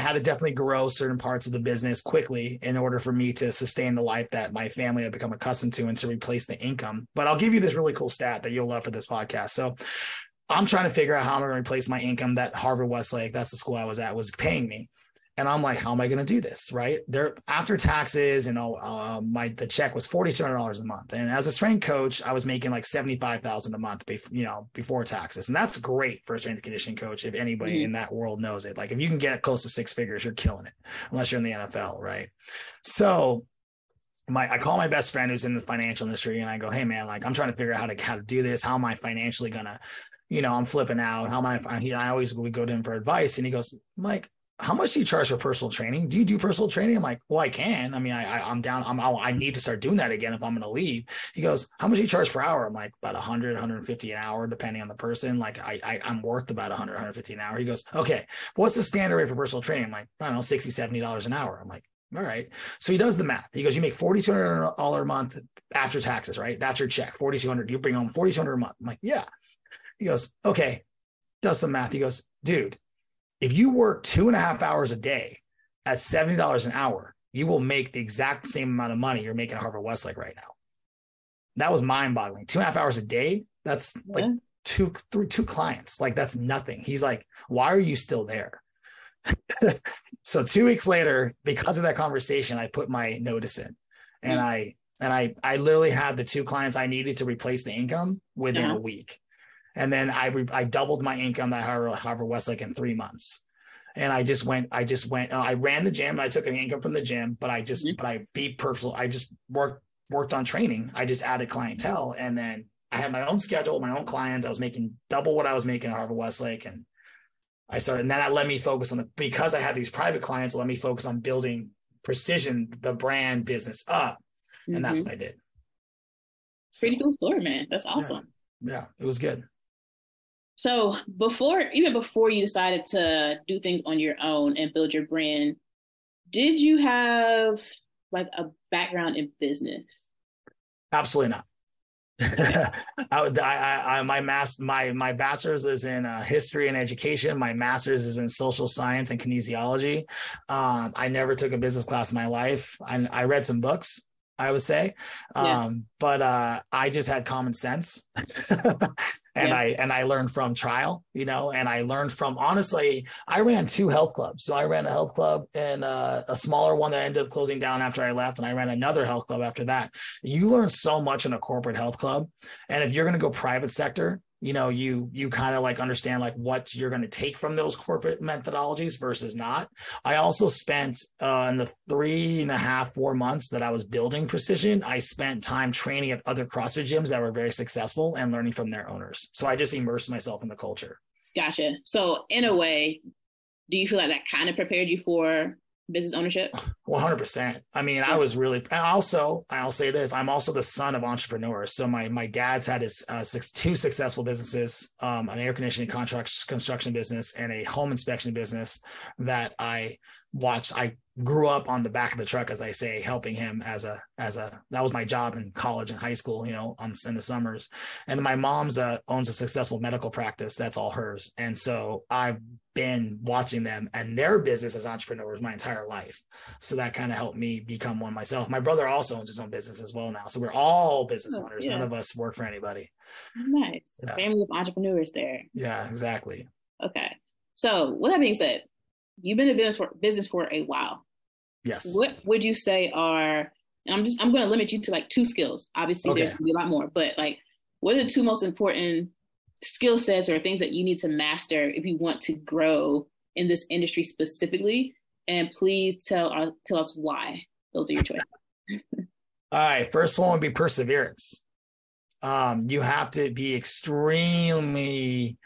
had to definitely grow certain parts of the business quickly in order for me to sustain the life that my family had become accustomed to and to replace the income. But I'll give you this really cool stat that you'll love for this podcast. So I'm trying to figure out how I'm going to replace my income that Harvard Westlake, that's the school I was at, was paying me. And I'm like, how am I going to do this? Right there after taxes and all, the check was $4,200 a month. And as a strength coach, I was making like $75,000 a month, before taxes. And that's great for a strength and conditioning coach. If anybody in that world knows it, like if you can get close to six figures, you're killing it, unless you're in the NFL. Right. So I call my best friend who's in the financial industry, and I go, hey man, like I'm trying to figure out how to do this. How am I financially going to, I'm flipping out. How am I? We go to him for advice, and he goes, Mike, how much do you charge for personal training? Do you do personal training? I'm like, well, I can. I mean, I'm down. I need to start doing that again if I'm going to leave. He goes, how much do you charge per hour? I'm like, about 100, 150 an hour, depending on the person. Like I'm worth about 100, 150 an hour. He goes, okay, what's the standard rate for personal training? I'm like, I don't know, $60, $70 an hour. I'm like, all right. So he does the math. He goes, you make $4,200 a month after taxes, right? That's your check. 4,200. You bring home 4,200 a month. I'm like, yeah. He goes, okay, does some math. He goes, dude, if you work 2.5 hours a day at $70 an hour, you will make the exact same amount of money you're making at Harvard Westlake right now. That was mind boggling. 2.5 hours a day. That's like two clients. Like that's nothing. He's like, why are you still there? So 2 weeks later, because of that conversation, I put my notice in, and I literally had the two clients I needed to replace the income within a week. And then I doubled my income that Harvard Westlake in 3 months. And I just went, I ran the gym, and I took an income from the gym, but I worked on training. I just added clientele. And then I had my own schedule, my own clients. I was making double what I was making at Harvard Westlake. And I started, and then that let me focus on because I had these private clients, it let me focus on building Precision, the brand business up. And that's what I did. Pretty cool story, man. That's awesome. Yeah, it was good. So even before you decided to do things on your own and build your brand, did you have like a background in business? Absolutely not. Okay. My bachelor's is in history and education. My master's is in social science and kinesiology. I never took a business class in my life. I read some books, I would say. But I just had common sense. And I learned from trial, and I learned from, honestly, I ran two health clubs. So I ran a health club and a smaller one that ended up closing down after I left. And I ran another health club after that. You learn so much in a corporate health club. And if you're going to go private sector, you kind of like understand like what you're going to take from those corporate methodologies versus not. I also spent in the 4 months that I was building Precision, I spent time training at other CrossFit gyms that were very successful and learning from their owners. So I just immersed myself in the culture. Gotcha. So in a way, do you feel like that kind of prepared you for business ownership? 100%. I mean, I was really, and also, I'll say this, I'm also the son of entrepreneurs. So my dad's had his two successful businesses, an air conditioning construction business and a home inspection business that I watched. I grew up on the back of the truck, as I say, helping him that was my job in college and high school, you know, in the summers. And then my mom's owns a successful medical practice. That's all hers. And so I've been watching them and their business as entrepreneurs my entire life. So that kind of helped me become one myself. My brother also owns his own business as well now. So we're all business owners. Yeah. None of us work for anybody. Nice. Yeah. Family of entrepreneurs there. Yeah, exactly. Okay. So with that being said, you've been in business for a while. Yes. What would you say are, and I'm going to limit you to like two skills. Obviously, There's going to be a lot more, but like, what are the two most important skill sets or things that you need to master if you want to grow in this industry specifically? And please tell us why those are your choices. All right. First one would be perseverance. You have to be extremely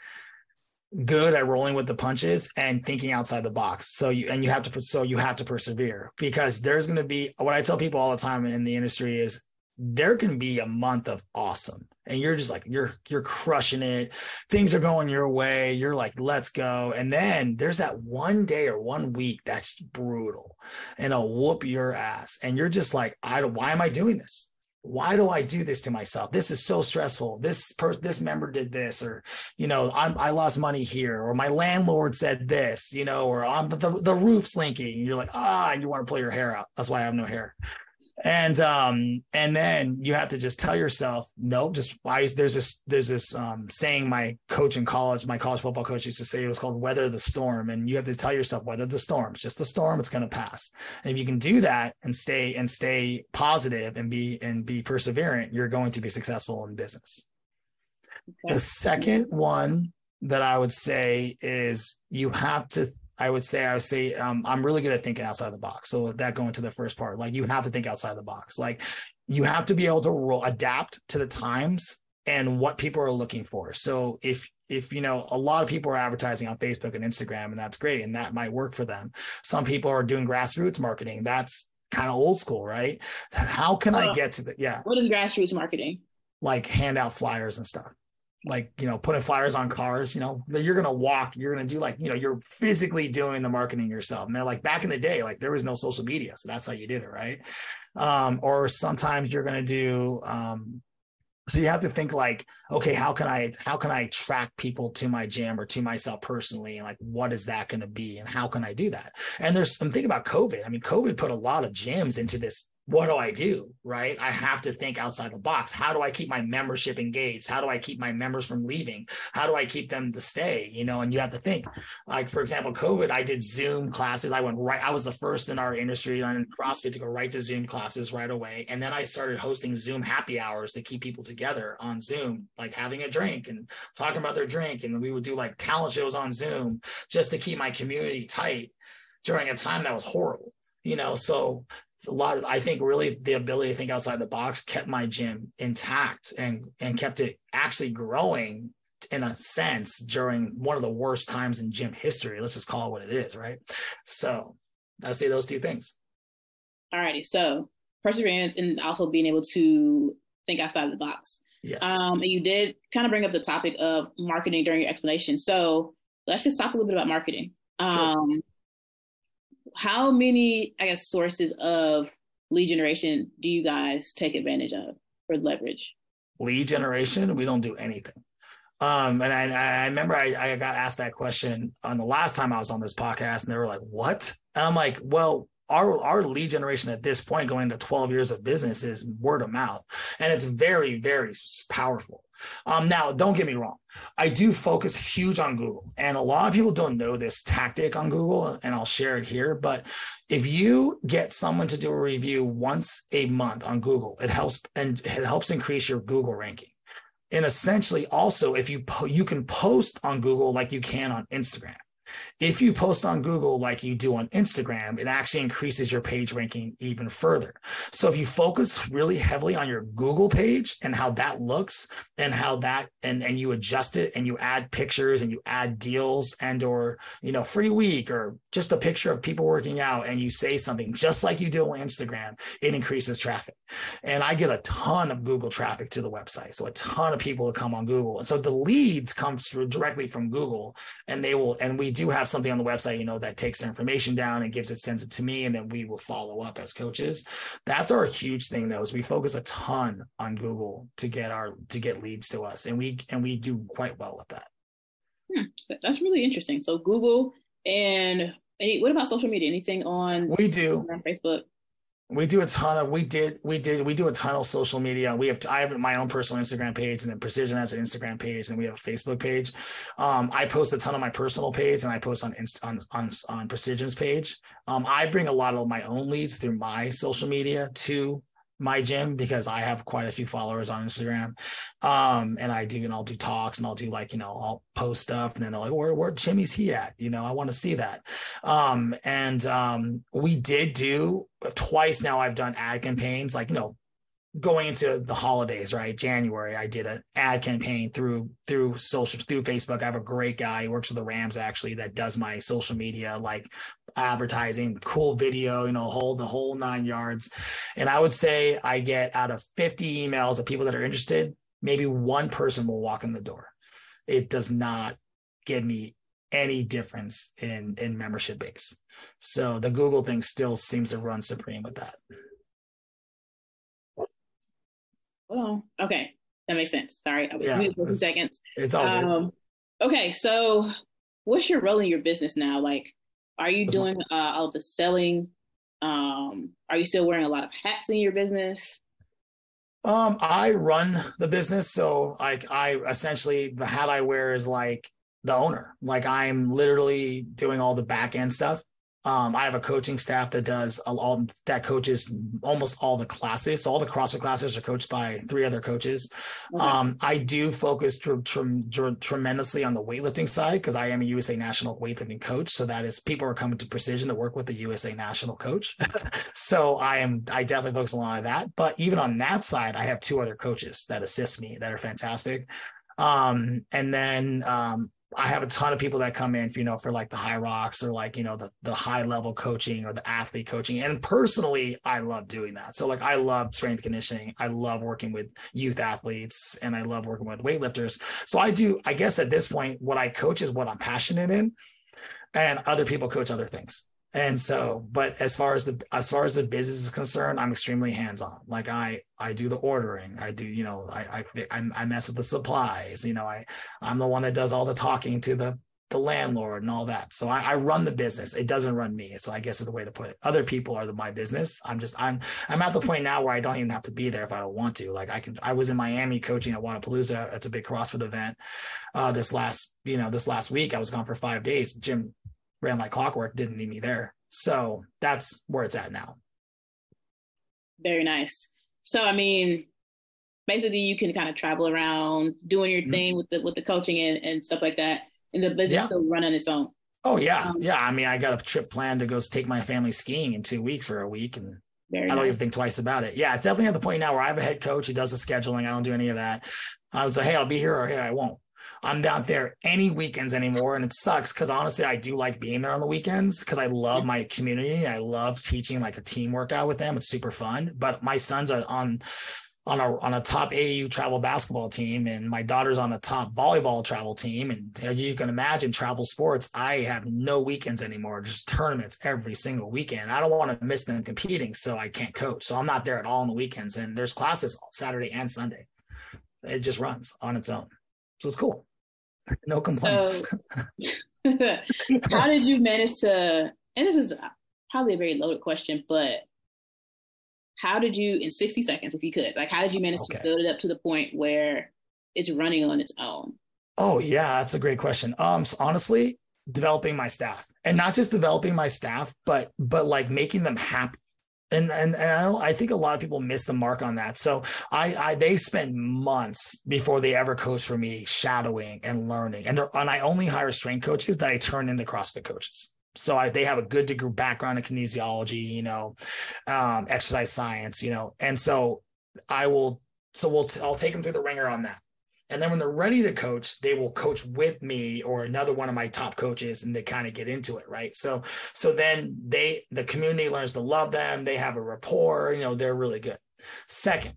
good at rolling with the punches and thinking outside the box. So you have to persevere, because there's going to be, what I tell people all the time in the industry is, there can be a month of awesome and you're just like, you're crushing it. Things are going your way. You're like, let's go. And then there's that one day or 1 week that's brutal and it'll whoop your ass. And you're just like, why am I doing this? Why do I do this to myself? This is so stressful. This member did this, or, you know, I lost money here, or my landlord said this, you know, or the roof's leaking. You're like, and you want to pull your hair out. That's why I have no hair. And then you have to just tell yourself, no, just why. There's this saying my coach in college, my college football coach used to say, it was called weather the storm. And you have to tell yourself, weather the storm, it's just a storm, it's going to pass. And if you can do that and stay positive and be perseverant, you're going to be successful in business. Okay. The second one that I would say is I'm really good at thinking outside the box. So that going to the first part, like, you have to think outside the box. Like, you have to be able to adapt to the times and what people are looking for. So if you know, a lot of people are advertising on Facebook and Instagram, and that's great, and that might work for them. Some people are doing grassroots marketing. That's kind of old school, right? How can I get to the, yeah. What is grassroots marketing? Like, hand out flyers and stuff. Like, you know, putting flyers on cars, you know, you're going to walk, you're going to do, like, you know, you're physically doing the marketing yourself. And they're like, back in the day, like, there was no social media. So that's how you did it. Right. Or sometimes you're going to do, so you have to think like, okay, how can I track people to my gym or to myself personally? And like, what is that going to be? And how can I do that? And there's something about COVID. I mean, COVID put a lot of gyms into this. What do I do? Right. I have to think outside the box. How do I keep my membership engaged? How do I keep my members from leaving? How do I keep them to stay? You know, and you have to think, like, for example, COVID, I did Zoom classes. I was the first in our industry on CrossFit to go right to Zoom classes right away. And then I started hosting Zoom happy hours to keep people together on Zoom, like having a drink and talking about their drink. And we would do like talent shows on Zoom just to keep my community tight during a time that was horrible, you know? So I think really the ability to think outside the box kept my gym intact and kept it actually growing in a sense during one of the worst times in gym history. Let's just call it what it is, right? So I'll say those two things. All righty. So perseverance and also being able to think outside of the box. Yes. And you did kind of bring up the topic of marketing during your explanation. So let's just talk a little bit about marketing. Sure. How many, I guess, sources of lead generation do you guys take advantage of or leverage? Lead generation, we don't do anything. And I remember I got asked that question on the last time I was on this podcast, and they were like, what? And I'm like, well, our lead generation at this point going to 12 years of business is word of mouth. And it's very, very powerful. Now, don't get me wrong. I do focus huge on Google, and a lot of people don't know this tactic on Google, and I'll share it here. But if you get someone to do a review once a month on Google, it helps increase your Google ranking. And essentially also, if you can post on Google like you can on Instagram. If you post on Google like you do on Instagram, it actually increases your page ranking even further. So if you focus really heavily on your Google page and how that looks and how that, and you adjust it and you add pictures and you add deals and, or, you know, free week or just a picture of people working out, and you say something just like you do on Instagram, it increases traffic. And I get a ton of Google traffic to the website. So a ton of people that come on Google. And so the leads come through directly from Google, and they will, and we do have something on the website, you know, that takes their information down and gives it, sends it to me, and then we will follow up as coaches. That's our huge thing, though, is we focus a ton on Google to get our, to get leads to us. And we do quite well with that. That's really interesting. So Google and what about social media? Anything on Facebook? We do a ton of, we do a ton of social media. We have, I have my own personal Instagram page, and then Precision has an Instagram page, and we have a Facebook page. I post a ton on my personal page, and I post on Precision's page. I bring a lot of my own leads through my social media to my gym, because I have quite a few followers on Instagram. And I do, and I'll do talks, and I'll do, like, you know, I'll post stuff, and then they're like, where gym is he at? You know, I want to see that. We did do twice now. I've done ad campaigns, like, you know, going into the holidays, right? January, I did an ad campaign through Facebook. I have a great guy who works for the Rams, actually, that does my social media, like advertising, cool video, you know, the whole 9 yards. And I would say I get out of 50 emails of people that are interested, maybe one person will walk in the door. It does not give me any difference in membership base. So the Google thing still seems to run supreme with that. Well, okay. That makes sense. Sorry. I was muted for 2 seconds. It's all good. Okay. So what's your role in your business now? Like, are you doing all the selling? Are you still wearing a lot of hats in your business? I run the business. So like I essentially, the hat I wear is like the owner. Like I'm literally doing all the back end stuff. I have a coaching staff that coaches almost all the classes. So all the CrossFit classes are coached by 3 other coaches. Okay. I do focus tremendously on the weightlifting side, because I am a USA National weightlifting coach. So that is, people are coming to Precision to work with the USA National coach. So I definitely focus a lot on that. But even on that side, I have 2 other coaches that assist me that are fantastic. I have a ton of people that come in, you know, for like the Hyrox or like, you know, the high level coaching or the athlete coaching. And personally, I love doing that. So like, I love strength conditioning. I love working with youth athletes, and I love working with weightlifters. So I guess at this point, what I coach is what I'm passionate in, and other people coach other things. And so, but as far as the business is concerned, I'm extremely hands-on. Like I do the ordering. I do, you know, I mess with the supplies, you know, I'm the one that does all the talking to the landlord and all that. So I run the business. It doesn't run me. So I guess it's a way to put it. Other people are my business. I'm at the point now where I don't even have to be there if I don't want to. Like I was in Miami coaching at Wodapalooza. It's a big CrossFit event. This last week I was gone for 5 days. Gym ran like clockwork, didn't need me there. So that's where it's at now. Very nice. So, I mean, basically you can kind of travel around doing your thing with the coaching and stuff like that. And the business still run on its own. Oh yeah. I mean, I got a trip planned to go take my family skiing in 2 weeks for a week. And I don't even think twice about it. Yeah. It's definitely at the point now where I have a head coach who does the scheduling. I don't do any of that. I was like, hey, I'll be here, or hey, I won't. I'm not there any weekends anymore. And it sucks, because honestly, I do like being there on the weekends, because I love my community. I love teaching like a team workout with them. It's super fun. But my sons are on a top AAU travel basketball team, and my daughter's on a top volleyball travel team. And as you can imagine, travel sports, I have no weekends anymore, just tournaments every single weekend. I don't want to miss them competing, so I can't coach. So I'm not there at all on the weekends. And there's classes Saturday and Sunday. It just runs on its own. So it's cool. No complaints. So, how did you manage to, and this is probably a very loaded question, but how did you, in 60 seconds, if you could, like, how did you manage to build it up to the point where it's running on its own? Oh yeah, that's a great question. So honestly, developing my staff, and not just developing my staff, but like making them happy. And I think a lot of people miss the mark on that. So they spent months before they ever coached for me, shadowing and learning. And I only hire strength coaches that I turn into CrossFit coaches. So they have a good degree background in kinesiology, exercise science, and so I'll take them through the ringer on that. And then when they're ready to coach, they will coach with me or another one of my top coaches, and they kind of get into it. Right. So then the community learns to love them. They have a rapport, they're really good. Second,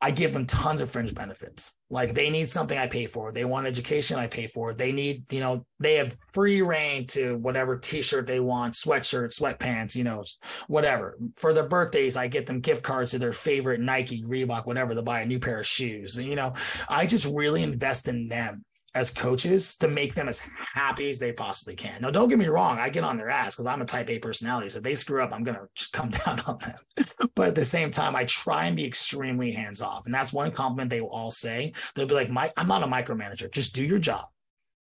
I give them tons of fringe benefits. Like, they need something, I pay for. They want education, I pay for. They need, they have free reign to whatever t-shirt they want, sweatshirt, sweatpants, whatever. For their birthdays, I get them gift cards to their favorite Nike, Reebok, whatever, to buy a new pair of shoes. I just really invest in them as coaches to make them as happy as they possibly can. Now, don't get me wrong. I get on their ass because I'm a type A personality. So if they screw up, I'm going to just come down on them. But at the same time, I try and be extremely hands-off. And that's one compliment they will all say. They'll be like, Mike, I'm not a micromanager. Just do your job,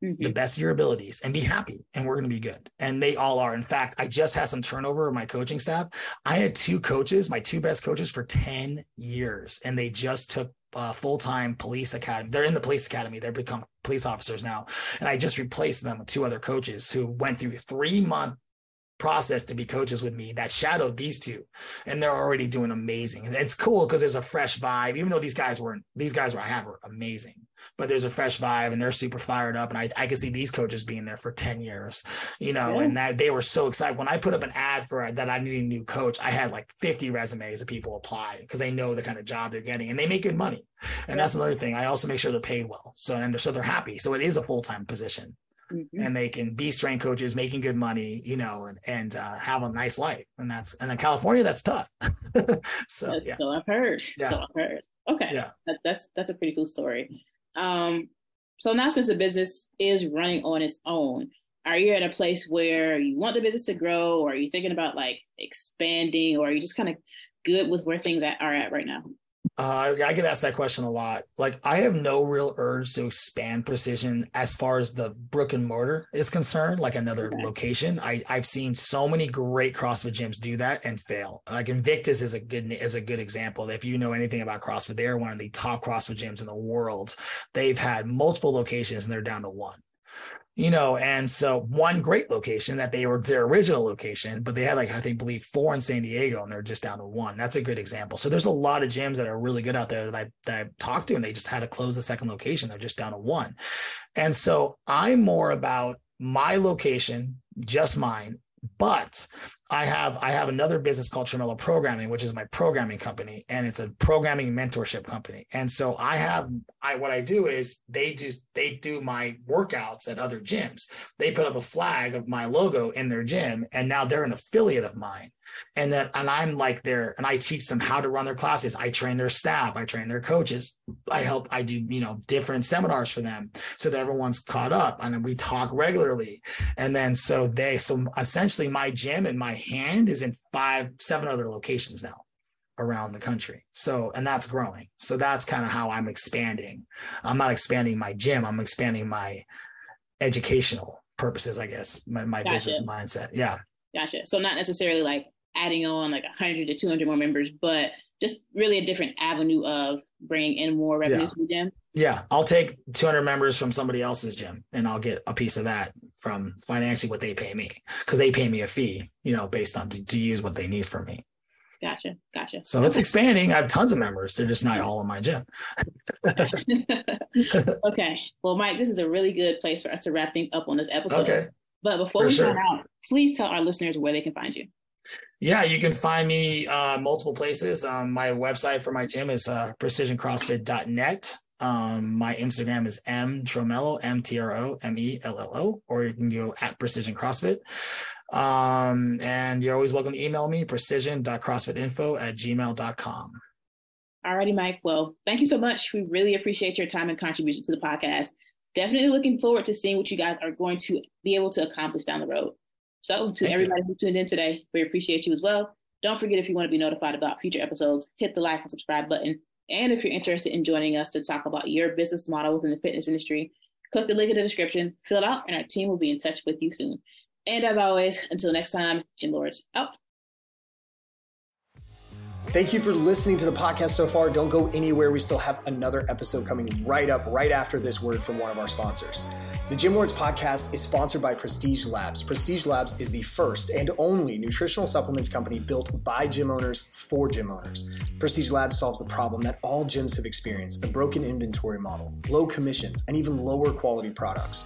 the best of your abilities, and be happy. And we're going to be good. And they all are. In fact, I just had some turnover of my coaching staff. I had two coaches, my two best coaches for 10 years. And they just took full-time police academy. They're in the police academy. They've become police officers now. And I just replaced them with two other coaches who went through a 3-month process to be coaches with me that shadowed these two. And they're already doing amazing. And it's cool because there's a fresh vibe, even though these guys were amazing, but there's a fresh vibe and they're super fired up. And I could see these coaches being there for 10 years, yeah. And that they were so excited. When I put up an ad for that I need a new coach, I had like 50 resumes of people apply because they know the kind of job they're getting, and they make good money. And that's another thing. I also make sure they're paid well. So they're happy. So it is a full-time position. Mm-hmm. And they can be strength coaches, making good money, and have a nice life. And in California, that's tough. So I've heard. Yeah. So I've heard. Okay. Yeah. That's a pretty cool story. So now, since the business is running on its own, are you at a place where you want the business to grow, or are you thinking about like expanding, or are you just kind of good with where things are at right now? I get asked that question a lot. Like, I have no real urge to expand Precision as far as the brick and mortar is concerned, like another location. I've seen so many great CrossFit gyms do that and fail. Like, Invictus is a good example. If you know anything about CrossFit, they are one of the top CrossFit gyms in the world. They've had multiple locations and they're down to one. And so one great location that they were their original location, but they had like, I think, believe 4 in San Diego, and they're just down to one. That's a good example. So there's a lot of gyms that are really good out there that I've talked to, and they just had to close the second location. They're just down to one. And so I'm more about my location, just mine, but I have another business called Tromello Programming, which is my programming company, and it's a programming mentorship company. And so what I do is they do my workouts at other gyms. They put up a flag of my logo in their gym, and now they're an affiliate of mine. And I'm like there, and I teach them how to run their classes. I train their staff. I train their coaches. I do, different seminars for them so that everyone's caught up, and we talk regularly. And then, so essentially my gym and my hand is in 5-7 other locations now around the country. So, and that's growing. So that's kind of how I'm expanding. I'm not expanding my gym. I'm expanding my educational purposes, I guess, my business mindset. Yeah. Gotcha. So not necessarily like adding on like 100 to 200 more members, but just really a different avenue of bringing in more revenue to the gym. Yeah. I'll take 200 members from somebody else's gym, and I'll get a piece of that from financially what they pay me, because they pay me a fee, based on to use what they need from me. Gotcha. So it's expanding. I have tons of members. They're just not all in my gym. Okay. Well, Mike, this is a really good place for us to wrap things up on this episode. Okay. But before we sign out, please tell our listeners where they can find you. Yeah, you can find me multiple places. My website for my gym is precisioncrossfit.net. My Instagram is mtromello, MTROMELLO, or you can go at Precision CrossFit. And you're always welcome to email me, precision.crossfitinfo@gmail.com. All righty, Mike. Well, thank you so much. We really appreciate your time and contribution to the podcast. Definitely looking forward to seeing what you guys are going to be able to accomplish down the road. So to everybody who tuned in today, we appreciate you as well. Don't forget, if you want to be notified about future episodes, hit the like and subscribe button. And if you're interested in joining us to talk about your business model within the fitness industry, click the link in the description, fill it out, and our team will be in touch with you soon. And as always, until next time, Gym Lords out. Thank you for listening to the podcast so far. Don't go anywhere. We still have another episode coming right after this word from one of our sponsors. The Gym Lords Podcast is sponsored by Prestige Labs. Prestige Labs is the first and only nutritional supplements company built by gym owners for gym owners. Prestige Labs solves the problem that all gyms have experienced, the broken inventory model, low commissions, and even lower quality products.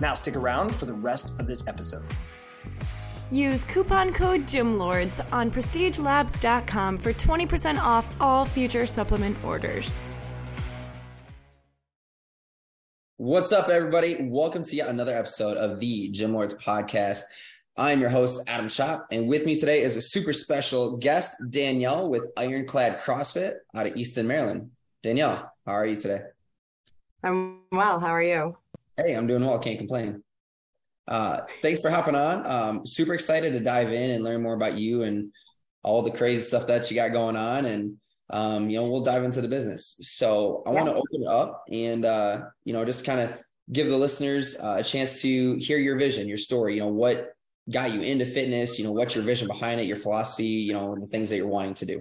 Now stick around for the rest of this episode. Use coupon code GYMLORDS on prestigelabs.com for 20% off all future supplement orders. What's up, everybody? Welcome to yet another episode of the Gym Lords Podcast. I'm your host, Adam Schopp, and with me today is a super special guest, Danielle with Ironclad CrossFit out of Easton, Maryland. Danielle, how are you today? I'm well. How are you? Hey, I'm doing well. Can't complain. Thanks for hopping on. Super excited to dive in and learn more about you and all the crazy stuff that you got going on. And, we'll dive into the business. So I want to open it up and, just kind of give the listeners a chance to hear your vision, your story, what got you into fitness, what's your vision behind it, your philosophy, and the things that you're wanting to do.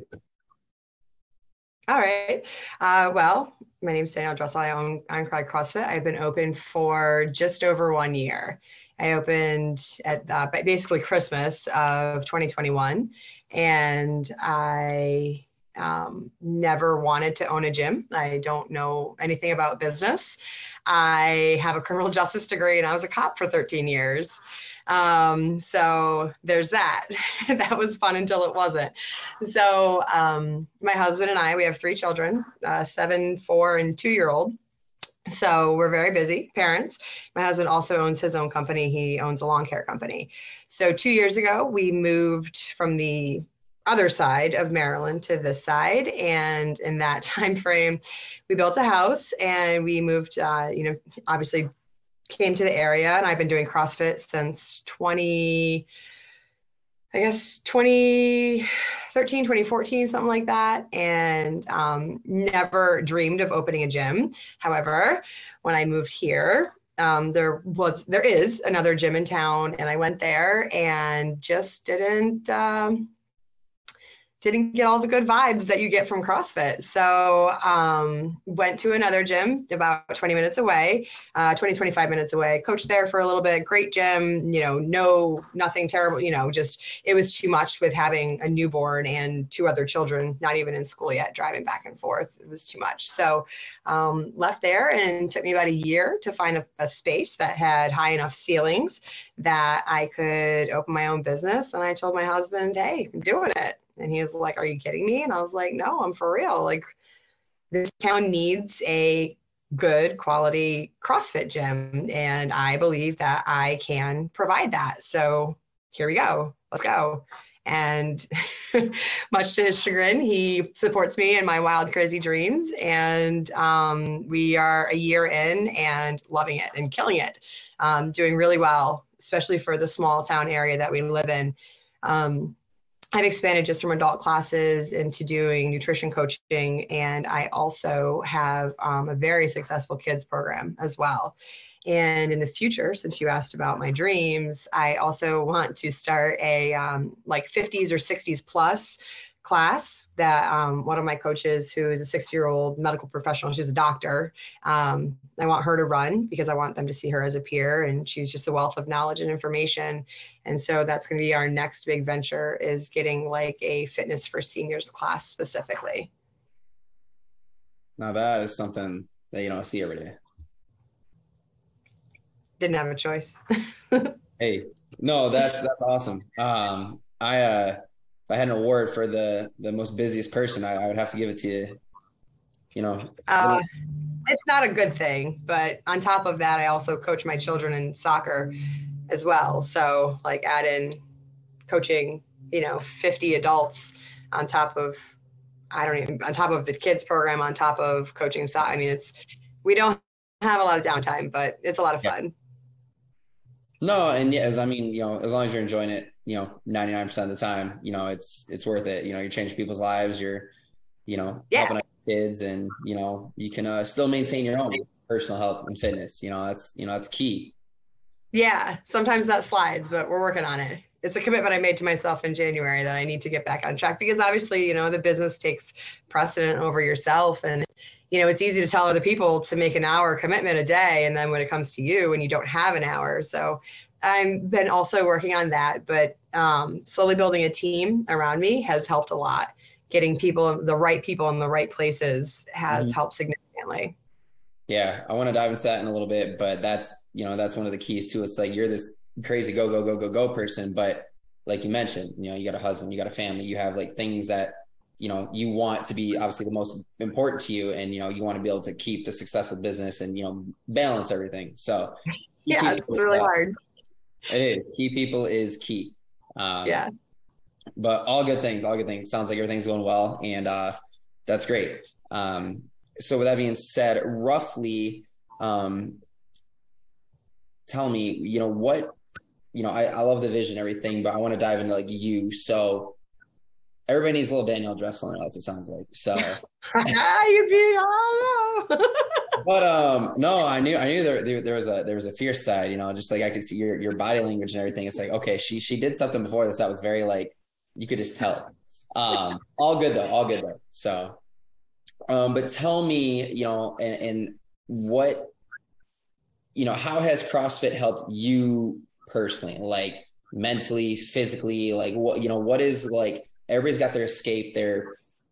All right. Well, my name is Danielle Dressell. I own Ironclad CrossFit. I've been open for just over 1 year. I opened at basically Christmas of 2021, and I never wanted to own a gym. I don't know anything about business. I have a criminal justice degree, and I was a cop for 13 years. So there's that. That was fun until it wasn't. So my husband and I, we have three children, 7, 4, and 2-year-old. So we're very busy parents. My husband also owns his own company. He owns a lawn care company. So 2 years ago, we moved from the other side of Maryland to this side. And in that time frame, we built a house and we moved, obviously came to the area, and I've been doing CrossFit since 2013, 2014, something like that. And never dreamed of opening a gym. However, when I moved here, there is another gym in town, and I went there and just didn't get all the good vibes that you get from CrossFit. So went to another gym about 25 minutes away, coached there for a little bit. Great gym, nothing terrible, just, it was too much with having a newborn and two other children, not even in school yet, driving back and forth. It was too much. So left there, and took me about a year to find a space that had high enough ceilings that I could open my own business. And I told my husband, hey, I'm doing it. And he was like, are you kidding me? And I was like, no, I'm for real. Like, this town needs a good quality CrossFit gym. And I believe that I can provide that. So here we go. Let's go. And much to his chagrin, he supports me in my wild, crazy dreams. And we are a year in and loving it and killing it, doing really well, especially for the small town area that we live in. I've expanded just from adult classes into doing nutrition coaching, and I also have a very successful kids program as well. And in the future, since you asked about my dreams, I also want to start a 50s or 60s plus class that one of my coaches, who is a 6-year-old medical professional, she's a doctor. I want her to run because I want them to see her as a peer, and she's just a wealth of knowledge and information. And so that's going to be our next big venture, is getting like a fitness for seniors class specifically. Now that is something that you don't see every day. Didn't have a choice. Hey, no, that's awesome. If I had an award for the most busiest person, I would have to give it to you. It's not a good thing, but on top of that, I also coach my children in soccer as well. So add in coaching, 50 adults on top of, on top of the kids program, on top of coaching. So, I mean, it's, we don't have a lot of downtime, but it's a lot of fun. No. And yes, I mean, you know, as long as you're enjoying it, you know, 99% of the time, you know, it's worth it. You know, you're changing people's lives. You're, you know, helping out kids, and, you know, you can still maintain your own personal health and fitness. You know, that's key. Yeah. Sometimes that slides, but we're working on it. It's a commitment I made to myself in January that I need to get back on track, because obviously, you know, the business takes precedent over yourself, and, you know, it's easy to tell other people to make an hour commitment a day. And then when it comes to you and you don't have an hour. So I've been also working on that, but slowly building a team around me has helped a lot. Getting people, the right people in the right places has helped significantly. Yeah. I want to dive into that in a little bit, but that's, you know, that's one of the keys too. It's like, you're this crazy go person, but like you mentioned, you know, you got a husband, you got a family, you have like things that, you know, you want to be obviously the most important to you, and, you know, you want to be able to keep the successful business and, you know, balance everything. So yeah, it's really hard. It is. Key people is key. Yeah, but all good things. Sounds like everything's going well, and that's great. So with that being said, roughly, tell me, you know, what, you know, I love the vision and everything, but I want to dive into like you. So everybody needs a little Danielle Dressell in their life, it sounds like. So you're being, I don't know. But no, I knew there was a fierce side, you know, just like I could see your body language and everything. It's like, okay, she did something before this that was very like, you could just tell. All good though. So, but tell me, you know, and what, you know, how has CrossFit helped you personally, like mentally, physically, like what, you know, what is like, everybody's got their escape, their,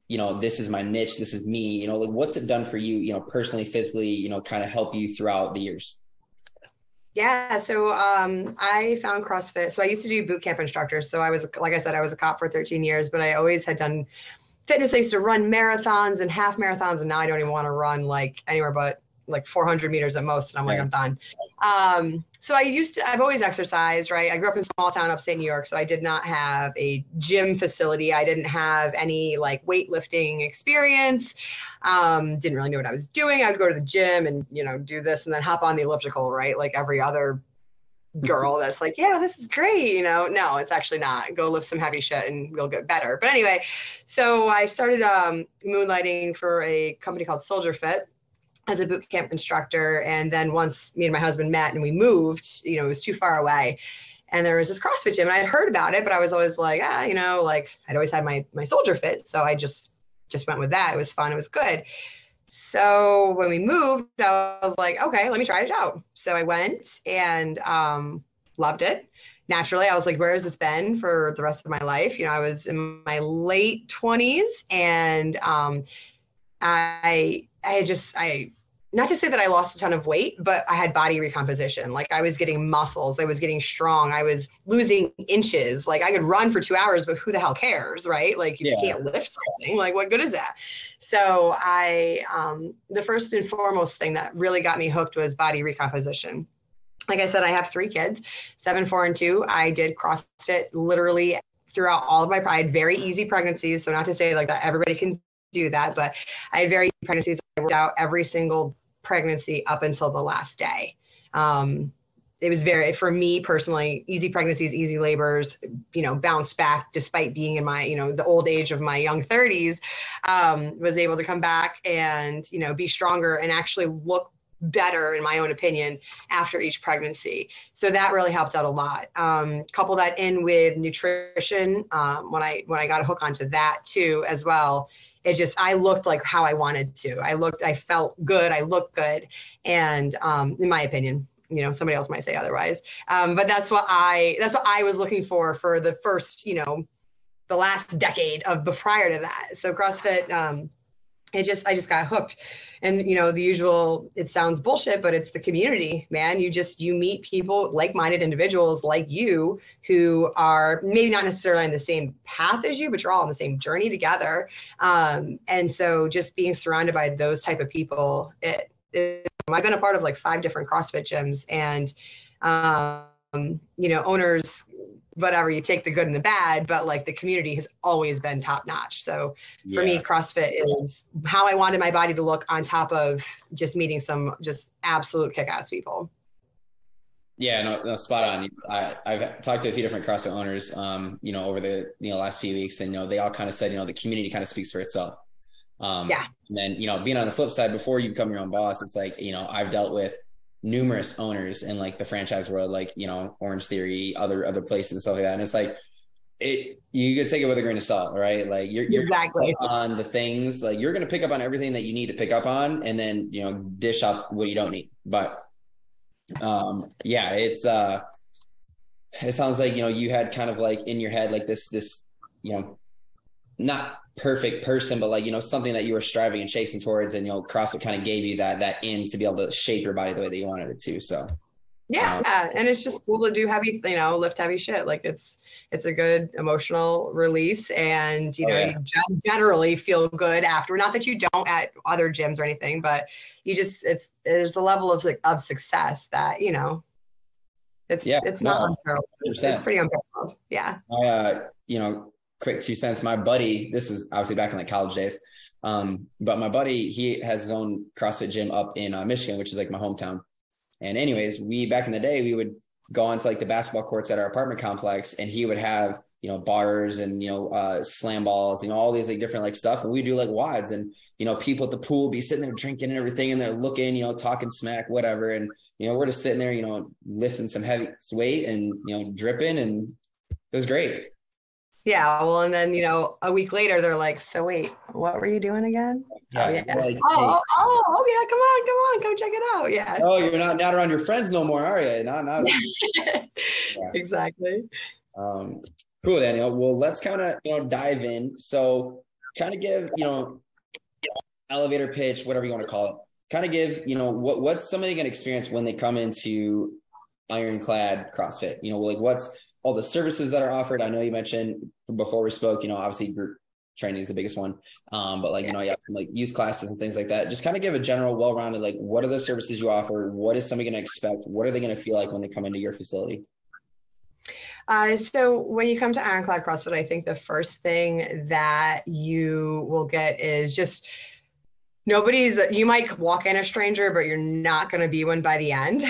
you know, this is my niche, this is me, you know, like what's it done for you, you know, personally, physically, you know, kind of help you throughout the years? Yeah. So, I found CrossFit. So I used to do boot camp instructor. So I was, like I said, I was a cop for 13 years, but I always had done fitness. I used to run marathons and half marathons. And now I don't even want to run like anywhere but like 400 meters at most. And I'm like, I'm done. So I've always exercised, right? I grew up in small town, upstate New York. So I did not have a gym facility. I didn't have any like weightlifting experience. Didn't really know what I was doing. I'd go to the gym and, you know, do this and then hop on the elliptical, right? Like every other girl that's like, yeah, this is great. You know, no, it's actually not. Go lift some heavy shit and you'll get better. But anyway, so I started moonlighting for a company called Soldier Fit as a boot camp instructor. And then once me and my husband met and we moved, you know, it was too far away. And there was this CrossFit gym and I'd heard about it, but I was always like, you know, like I'd always had my Soldier Fit. So I just went with that. It was fun. It was good. So when we moved, I was like, okay, let me try it out. So I went and loved it. Naturally, I was like, where has this been for the rest of my life? You know, I was in my late 20s and I not to say that I lost a ton of weight, but I had body recomposition. Like I was getting muscles, I was getting strong, I was losing inches. Like I could run for 2 hours, but who the hell cares, right? Like if you can't lift something, like what good is that? So I, the first and foremost thing that really got me hooked was body recomposition. Like I said, I have 3 kids, 7, 4, and 2. I did CrossFit literally throughout all of my, I had very easy pregnancies. So not to say like that everybody can do that, but I had very easy pregnancies. I worked out every single pregnancy up until the last day. It was very, for me personally, easy pregnancies, easy labors, you know, bounced back despite being in my, you know, the old age of my young 30s, was able to come back and, you know, be stronger and actually look better in my own opinion after each pregnancy. So that really helped out a lot. Couple that in with nutrition. When I got a hook onto that too, as well, it just, I looked like how I wanted to. I felt good. I looked good. And in my opinion, you know, somebody else might say otherwise. But that's what I was looking for the first, you know, the last decade of prior to that. So CrossFit, I just got hooked. And, you know, the usual, it sounds bullshit, but it's the community, man. You meet people, like-minded individuals like you, who are maybe not necessarily on the same path as you, but you're all on the same journey together. And so just being surrounded by those type of people, I've been a part of like 5 different CrossFit gyms and you know, owners, whatever, you take the good and the bad, but like the community has always been top notch. So for me, CrossFit is how I wanted my body to look, on top of just meeting some just absolute kick-ass people. Yeah, no, spot on. I've talked to a few different CrossFit owners, you know, over the last few weeks, and they all kind of said, the community kind of speaks for itself. And then, being on the flip side, before you become your own boss, it's like, I've dealt with numerous owners in like the franchise world, like, Orange Theory, other places and stuff like that. And it's like, you could take it with a grain of salt, right? Like you're exactly on the things, like you're going to pick up on everything that you need to pick up on, and then, dish up what you don't need. But, yeah, it's, it sounds like, you had kind of like in your head, like this, not perfect person, but like, something that you were striving and chasing towards, and, CrossFit kind of gave you that in to be able to shape your body the way that you wanted it to. So, yeah. And it's just cool to do heavy, lift heavy shit. Like it's a good emotional release, and, you generally feel good after. Not that you don't at other gyms or anything, but you just, there's a level of success that, it's not unparalleled. It's pretty unparalleled. Yeah. Quick 2 cents. My buddy, this is obviously back in like college days. But my buddy, he has his own CrossFit gym up in Michigan, which is like my hometown. And anyways, back in the day, we would go onto like the basketball courts at our apartment complex, and he would have, bars and, slam balls, all these like different like stuff. And we do like wads, and, people at the pool be sitting there drinking and everything, and they're looking, talking smack, whatever. And, we're just sitting there, lifting some heavy weight and, dripping, and it was great. Yeah. Well, and then, a week later they're like, so wait, what were you doing again? Oh, yeah. Come on, go check it out. Yeah. Oh, you're not around your friends no more, are you? No. Yeah. Exactly. Cool, Danielle. Well, let's kind of, dive in. So kind of give, elevator pitch, whatever you want to call it, kind of give, what's somebody going to experience when they come into Ironclad CrossFit, like what's all the services that are offered. I know you mentioned before we spoke, obviously group training is the biggest one. But like, you have some like youth classes and things like that. Just kind of give a general well-rounded, like, what are the services you offer? What is somebody going to expect? What are they going to feel like when they come into your facility? So when you come to Ironclad CrossFit, I think the first thing that you will get is just, you might walk in a stranger, but you're not going to be one by the end.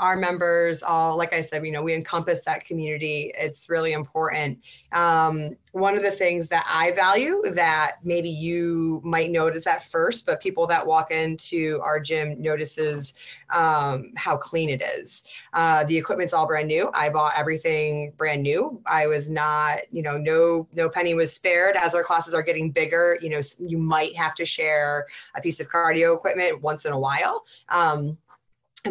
Our members all, like I said, we encompass that community. It's really important. One of the things that I value that maybe you might notice at first, but people that walk into our gym notices how clean it is. The equipment's all brand new. I bought everything brand new. I was not, no penny was spared. As our classes are getting bigger, you might have to share a piece of cardio equipment once in a while.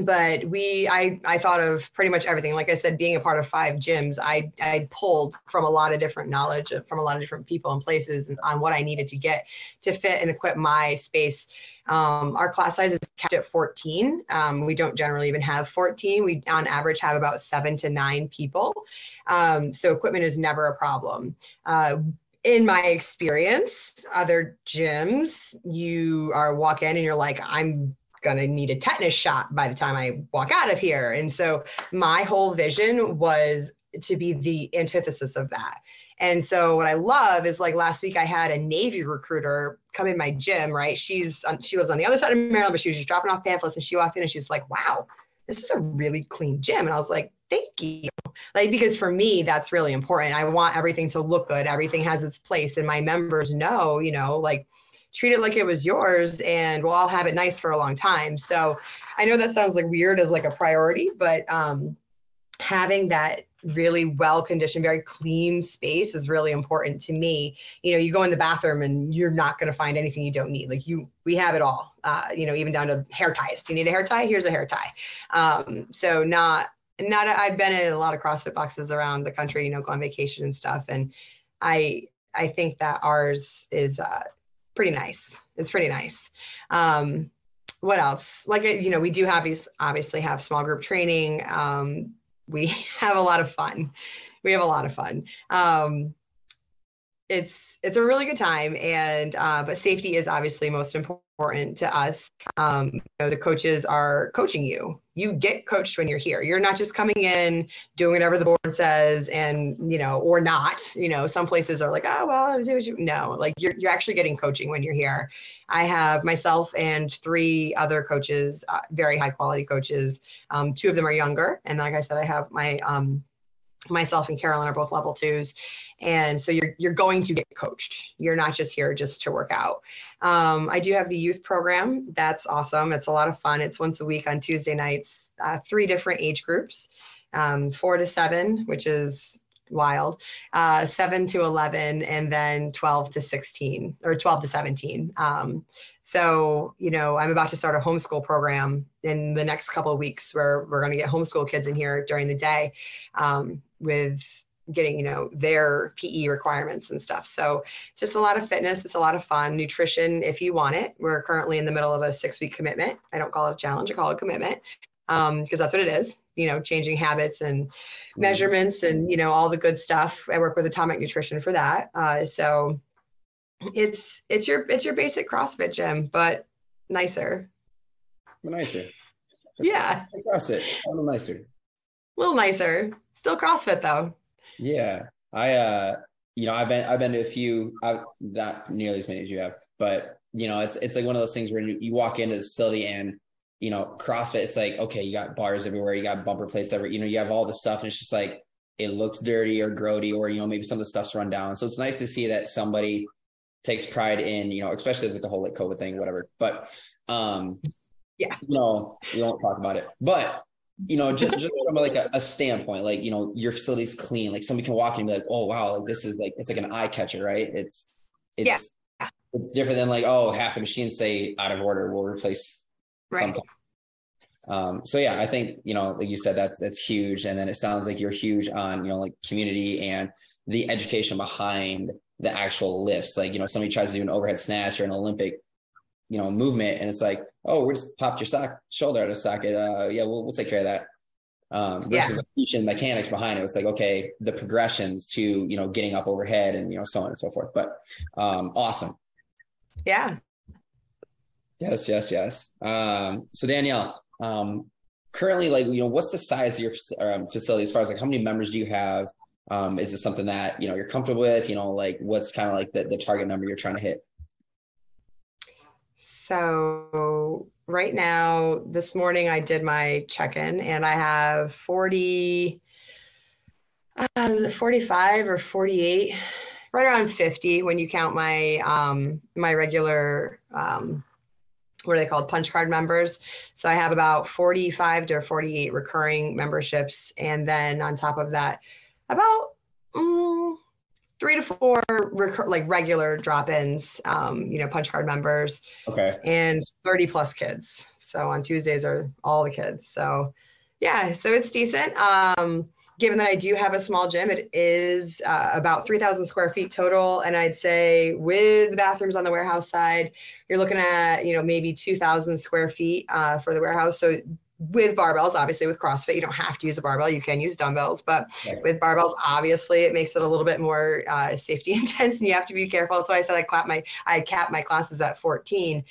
But I thought of pretty much everything. Like I said, being a part of 5 gyms, I pulled from a lot of different knowledge from a lot of different people and places on what I needed to get to fit and equip my space. Our class size is capped at 14. We don't generally even have 14. We on average have about 7 to 9 people. So equipment is never a problem. In my experience, other gyms, walk in and you're like, I'm going to need a tetanus shot by the time I walk out of here. And so my whole vision was to be the antithesis of that. And so what I love is, like, last week I had a Navy recruiter come in my gym, right? She lives on the other side of Maryland, but she was just dropping off pamphlets, and she walked in and she's like, wow, this is a really clean gym. And I was like, thank you. Like, because for me, that's really important. I want everything to look good. Everything has its place. And my members know, like, treat it like it was yours, and we'll all have it nice for a long time. So I know that sounds like weird as like a priority, but having that really well-conditioned, very clean space is really important to me. You go in the bathroom and you're not going to find anything you don't need. Like we have it all, even down to hair ties. Do you need a hair tie? Here's a hair tie. So I've been in a lot of CrossFit boxes around the country, go on vacation and stuff. And I think that ours is, pretty nice. It's pretty nice. What else? Like, we do obviously have small group training. We have a lot of fun. We have a lot of fun. it's a really good time. And but safety is obviously most important to us. You know, the coaches are coaching you. You get coached when you're here. You're not just coming in, doing whatever the board says, and, you know, or not. You know, some places are like, oh, well, do what you... No, like you're actually getting coaching when you're here. I have myself and three other coaches, very high quality coaches. Two of them are younger. And like I said, I have my... myself and Carolyn are both level twos. And so you're going to get coached. You're not just here just to work out. I do have the youth program. That's awesome. It's a lot of fun. It's once a week on Tuesday nights, three different age groups, 4 to 7, which is wild, 7 to 11, and then 12 to 16 or 12 to 17. So, you know, I'm about to start a homeschool program in the next couple of weeks where we're going to get homeschool kids in here during the day, with getting, you know, their PE requirements and stuff. So it's just a lot of fitness. It's a lot of fun. Nutrition, if you want it. We're currently in the middle of a 6-week commitment. I don't call it a challenge. I call it a commitment. Because that's what it is, you know, changing habits and measurements and, you know, all the good stuff. I work with Atomic Nutrition for that. So it's your basic CrossFit gym, but nicer. Nicer. That's, yeah. CrossFit, a little nicer. A little nicer. Still CrossFit though. Yeah. I've been to a few, not nearly as many as you have, but you know, it's like one of those things where you walk into the facility and, you know, CrossFit, it's like, okay, you got bars everywhere. You got bumper plates everywhere. You know, you have all this stuff and it's just like, it looks dirty or grody, or, you know, maybe some of the stuff's run down. So it's nice to see that somebody takes pride in, you know, especially with the whole like COVID thing, whatever, but, yeah, you know, we won't talk about it, but you know, just from like a standpoint, like, you know, your facility's clean, like somebody can walk in and be like, oh wow, like this is like, it's like an eye catcher, right? It's, yeah. It's different than like, oh, half the machines say out of order, we'll replace. Right. Sometime. So yeah, I think, you know, like you said, that's huge. And then it sounds like you're huge on, you know, like community and the education behind the actual lifts. Like, you know, somebody tries to do an overhead snatch or an Olympic, you know, movement, and it's like, oh, we just popped your shoulder out of socket. Yeah, we'll take care of that. Versus like teaching mechanics behind it. It's like, okay, the progressions to, you know, getting up overhead and, you know, so on and so forth, but, awesome. Yeah. Yes. So Danielle, currently, like, you know, what's the size of your facility as far as like how many members do you have? Is this something that, you know, you're comfortable with? You know, like what's kind of like the target number you're trying to hit? So right now, this morning I did my check-in and I have 45 or 48, right around 50 when you count my my regular what are they called? Punch card members. So I have about 45 to 48 recurring memberships. And then on top of that, about 3 to 4 regular drop-ins, you know, punch card members. Okay. And 30 plus kids. So on Tuesdays are all the kids. So yeah, so it's decent. Given that I do have a small gym, it is about 3,000 square feet total. And I'd say with the bathrooms on the warehouse side, you're looking at, you know, maybe 2,000 square feet for the warehouse. So with barbells, obviously with CrossFit, you don't have to use a barbell. You can use dumbbells, but with barbells, obviously it makes it a little bit more safety intense and you have to be careful. That's why I said I cap my classes at 14.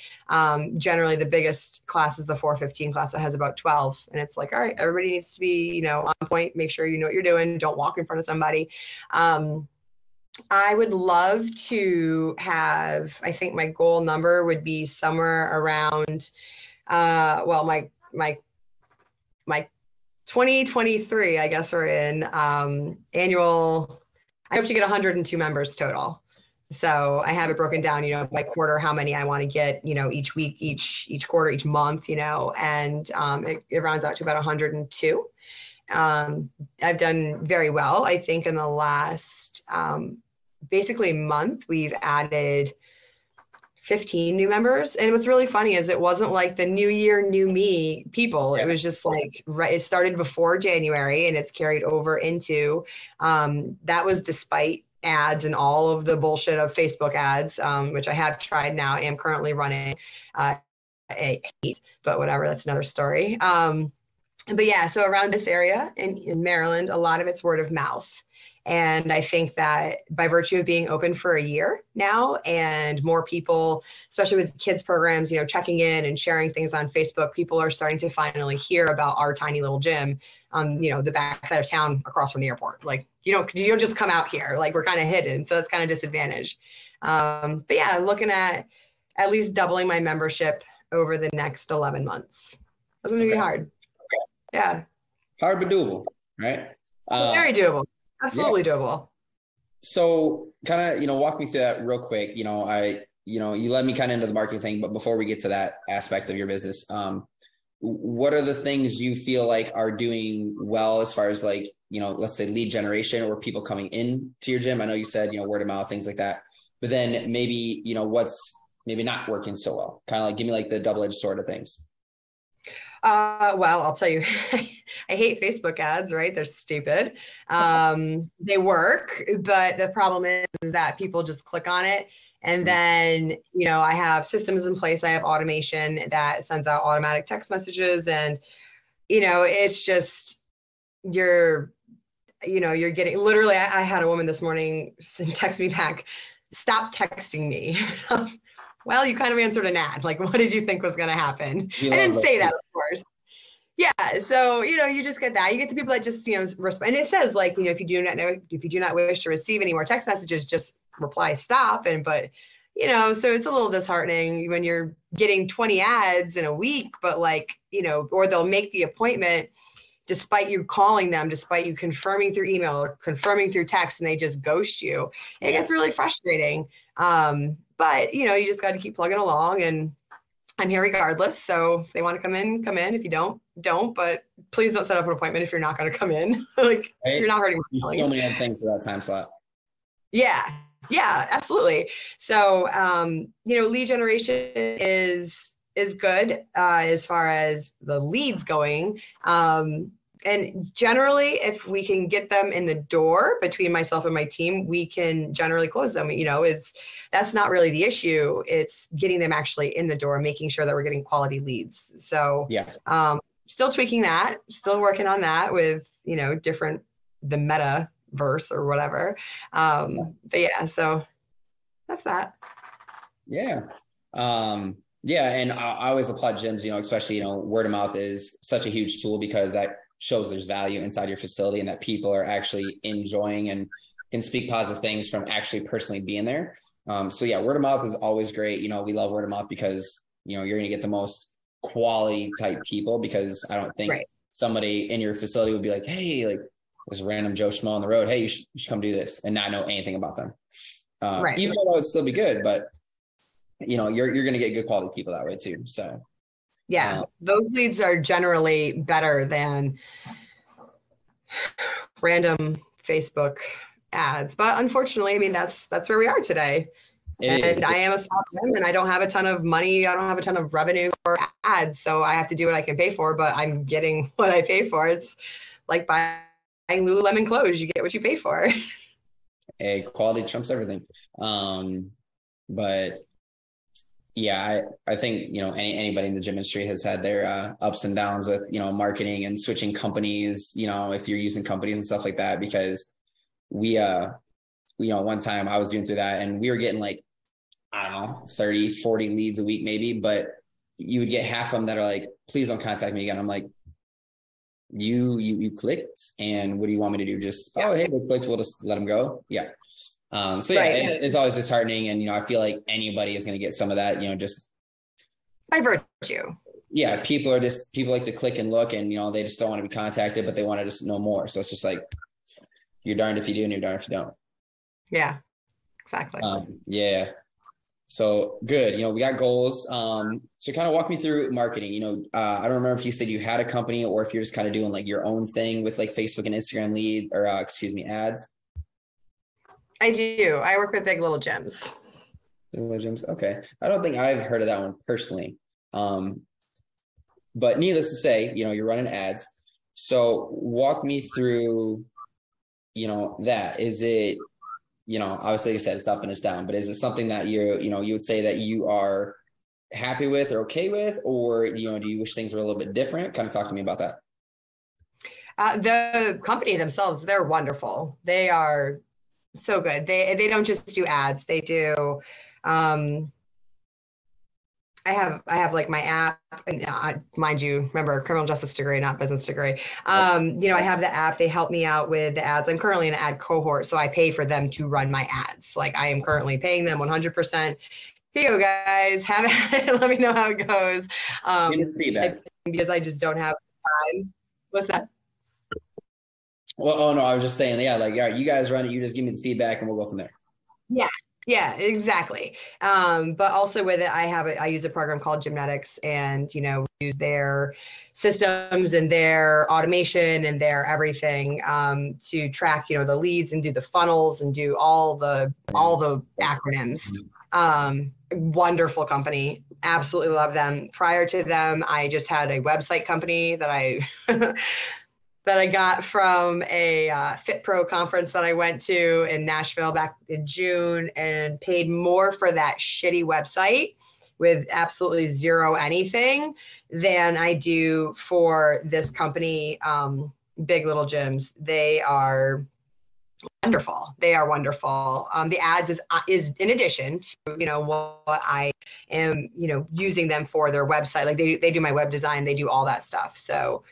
Generally the biggest class is the 415 class that has about 12. And it's like, all right, everybody needs to be, you know, on point, make sure you know what you're doing. Don't walk in front of somebody. I would love to have, I think my goal number would be somewhere around, well, my 2023, I guess we're in, annual, I hope to get 102 members total. So I have it broken down, you know, by quarter, how many I want to get, you know, each week, each quarter, each month, you know, and, it rounds out to about 102. I've done very well. I think in the last, basically month, we've added 15 new members. And what's really funny is it wasn't like the new year, new me people. It was just like, right. It started before January and it's carried over into, that was despite ads and all of the bullshit of Facebook ads, which I have tried now. I am currently running, 8, but whatever, that's another story. But yeah, so around this area in Maryland, a lot of it's word of mouth. And I think that by virtue of being open for a year now and more people, especially with kids programs, you know, checking in and sharing things on Facebook, people are starting to finally hear about our tiny little gym on, you know, the backside of town across from the airport. Like, you don't just come out here, like we're kind of hidden. So that's kind of disadvantaged. But yeah, looking at least doubling my membership over the next 11 months. That's going to be hard. Yeah. Hard, but doable, right? Very doable. Absolutely doable. So kind of, walk me through that real quick. You led me kind of into the marketing thing, but before we get to that aspect of your business, what are the things you feel like are doing well as far as like, let's say lead generation or people coming in to your gym? I know you said, word of mouth, things like that, but then maybe, what's maybe not working so well, kind of like, give me like the double-edged sword of things. Well, I'll tell you, I hate Facebook ads, right? They're stupid. They work, but the problem is that people just click on it. And then, I have systems in place. I have automation that sends out automatic text messages and, it's just, you're getting, literally, I had a woman this morning text me back, "Stop texting me." Well, you kind of answered an ad. Like, what did you think was going to happen? I didn't say that, of course. Yeah. So, you just get that. You get the people that just, respond. And it says like, if you do not wish to receive any more text messages, just reply stop. So it's a little disheartening when you're getting 20 ads in a week, but like, or they'll make the appointment despite you calling them, despite you confirming through email or confirming through text, and they just ghost you. It gets really frustrating. But, you just got to keep plugging along, and I'm here regardless. So if they want to come in, come in. If you don't, don't. But please don't set up an appointment if you're not going to come in. Like, right? You're not hurting my feelings. So many other things for that time slot. Yeah, absolutely. So, lead generation is good as far as the leads going. And generally, if we can get them in the door between myself and my team, we can generally close them. That's not really the issue. It's getting them actually in the door, making sure that we're getting quality leads. So yes, still tweaking that, still working on that with, the metaverse or whatever. But yeah, so that's that. Yeah. Yeah. And I always applaud gyms, especially, word of mouth is such a huge tool because that shows there's value inside your facility and that people are actually enjoying and can speak positive things from actually personally being there. So yeah, word of mouth is always great. We love word of mouth because, you're going to get the most quality type people, because I don't think somebody in your facility would be like, "Hey, like this random Joe Schmo on the road. Hey, you should come do this," and not know anything about them. Even though it'd still be good, but you're going to get good quality people that way too. So yeah, those leads are generally better than random Facebook ads. But unfortunately, that's where we are today. I am a small gym and I don't have a ton of money. I don't have a ton of revenue for ads. So I have to do what I can pay for, but I'm getting what I pay for. It's like buying Lululemon clothes. You get what you pay for. Hey, quality trumps everything. But yeah, I think, anybody in the gym industry has had their ups and downs with, marketing and switching companies, if you're using companies and stuff like that, because we, one time I was doing through that and we were getting like, 30, 40 leads a week maybe, but you would get half of them that are like, "Please don't contact me again." I'm like, you clicked, and what do you want me to do? Just, "Oh, hey, they clicked. We'll just let them go." Yeah. It's always disheartening, and I feel like anybody is going to get some of that, just by virtue. Yeah, people like to click and look, and they just don't want to be contacted, but they want to just know more. So it's just like, you're darned if you do and you're darned if you don't. Yeah, exactly. Yeah, so good. We got goals. So kind of walk me through marketing. I don't remember if you said you had a company or if you're just kind of doing like your own thing with like Facebook and Instagram lead or ads. I do. I work with Big Little Gyms. Big Little Gyms. Okay. I don't think I've heard of that one personally. But needless to say, you're running ads. So walk me through, that. Is it, obviously you said it's up and it's down, but is it something that you would say that you are happy with or okay with, or, do you wish things were a little bit different? Kind of talk to me about that. The company themselves, they're wonderful. They are so good. They don't just do ads. They do, I have like my app, and mind you, remember, criminal justice degree, not business degree. You know, I have the app. They help me out with the ads. I'm currently in an ad cohort, so I pay for them to run my ads. Like, I am currently paying them 100%. Here you go, guys, have at it. Let me know how it goes. Didn't see that. Because I just don't have time. What's that? Well, oh no, I was just saying, yeah, like, all right, you guys run it. You just give me the feedback, and we'll go from there. Yeah. Yeah, exactly. But also with it, I use a program called Gymnetics, and, you know, use their systems and their automation and their everything to track, you know, the leads and do the funnels and do all the acronyms. Wonderful company. Absolutely love them. Prior to them, I just had a website company that I that I got from a Fit Pro conference that I went to in Nashville back in June, and paid more for that shitty website with absolutely zero anything than I do for this company, Big Little Gyms. They are wonderful. They are wonderful. The ads is in addition to, you know, what I am, you know, using them for their website. Like, they do my web design, they do all that stuff. So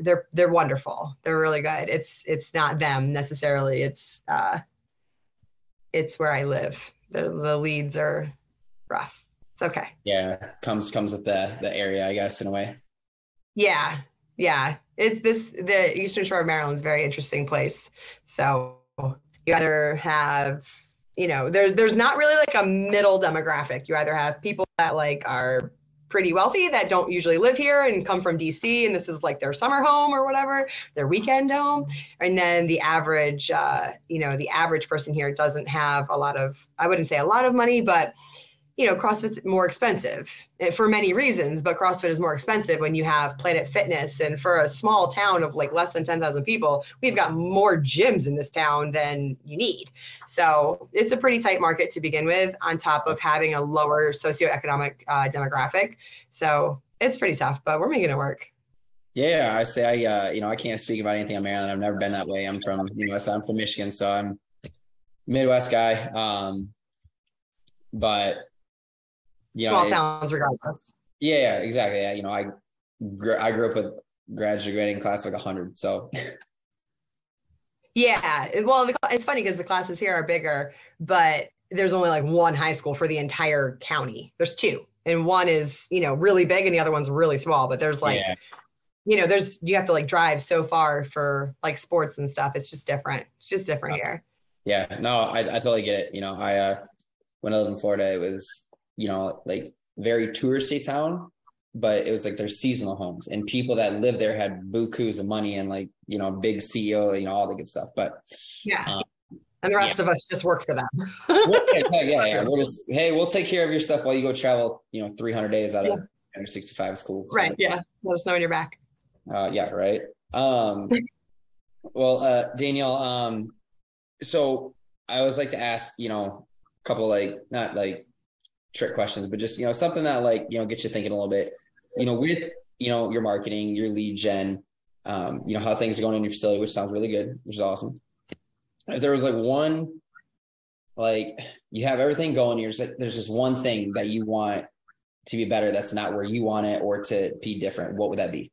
they're wonderful. They're really good. It's not them necessarily. It's where I live. The leads are rough. It's okay. Yeah. Comes with the area, I guess, in a way. Yeah. Yeah. The Eastern Shore of Maryland is a very interesting place. So you either have, you know, there's not really like a middle demographic. You either have people that like are pretty wealthy that don't usually live here and come from DC, and this is like their summer home or whatever, their weekend home. And then the average, the average person here doesn't have a lot of, I wouldn't say a lot of money, but, you know, CrossFit's more expensive for many reasons, but CrossFit is more expensive when you have Planet Fitness. And for a small town of like less than 10,000 people, we've got more gyms in this town than you need. So it's a pretty tight market to begin with, on top of having a lower socioeconomic demographic. So it's pretty tough, but we're making it work. Yeah, I say, I can't speak about anything in Maryland. I've never been that way. I'm from, I'm from Michigan, so I'm a Midwest guy. But you know, small towns regardless. Yeah, exactly. Yeah, you know, I grew up with graduating class like 100, so. Yeah, well, it's funny because the classes here are bigger, but there's only like one high school for the entire county. There's two, and one is, you know, really big and the other one's really small, but there's like, yeah. You know, you have to like drive so far for like sports and stuff. It's just different. It's just different here. Yeah, no, I totally get it. You know, when I lived in Florida, it was, you know, like very touristy town, but it was like their seasonal homes, and people that lived there had bukus of money and like, you know, big CEO, you know, all the good stuff. But yeah. And the rest of us just work for them. Yeah. We'll take care of your stuff while you go travel, you know, 300 days out of 365 is cool. So right. Yeah. Let us know when you're back. Yeah. Right. Well, Danielle, so I always like to ask, you know, a couple, like, not like trick questions, but just, you know, something that like, you know, gets you thinking a little bit, you know, with, you know, your marketing, your lead gen, you know, how things are going in your facility, which sounds really good, which is awesome. If there was like one, like you have everything going, you're just like, there's just one thing that you want to be better, that's not where you want it, or to be different, what would that be?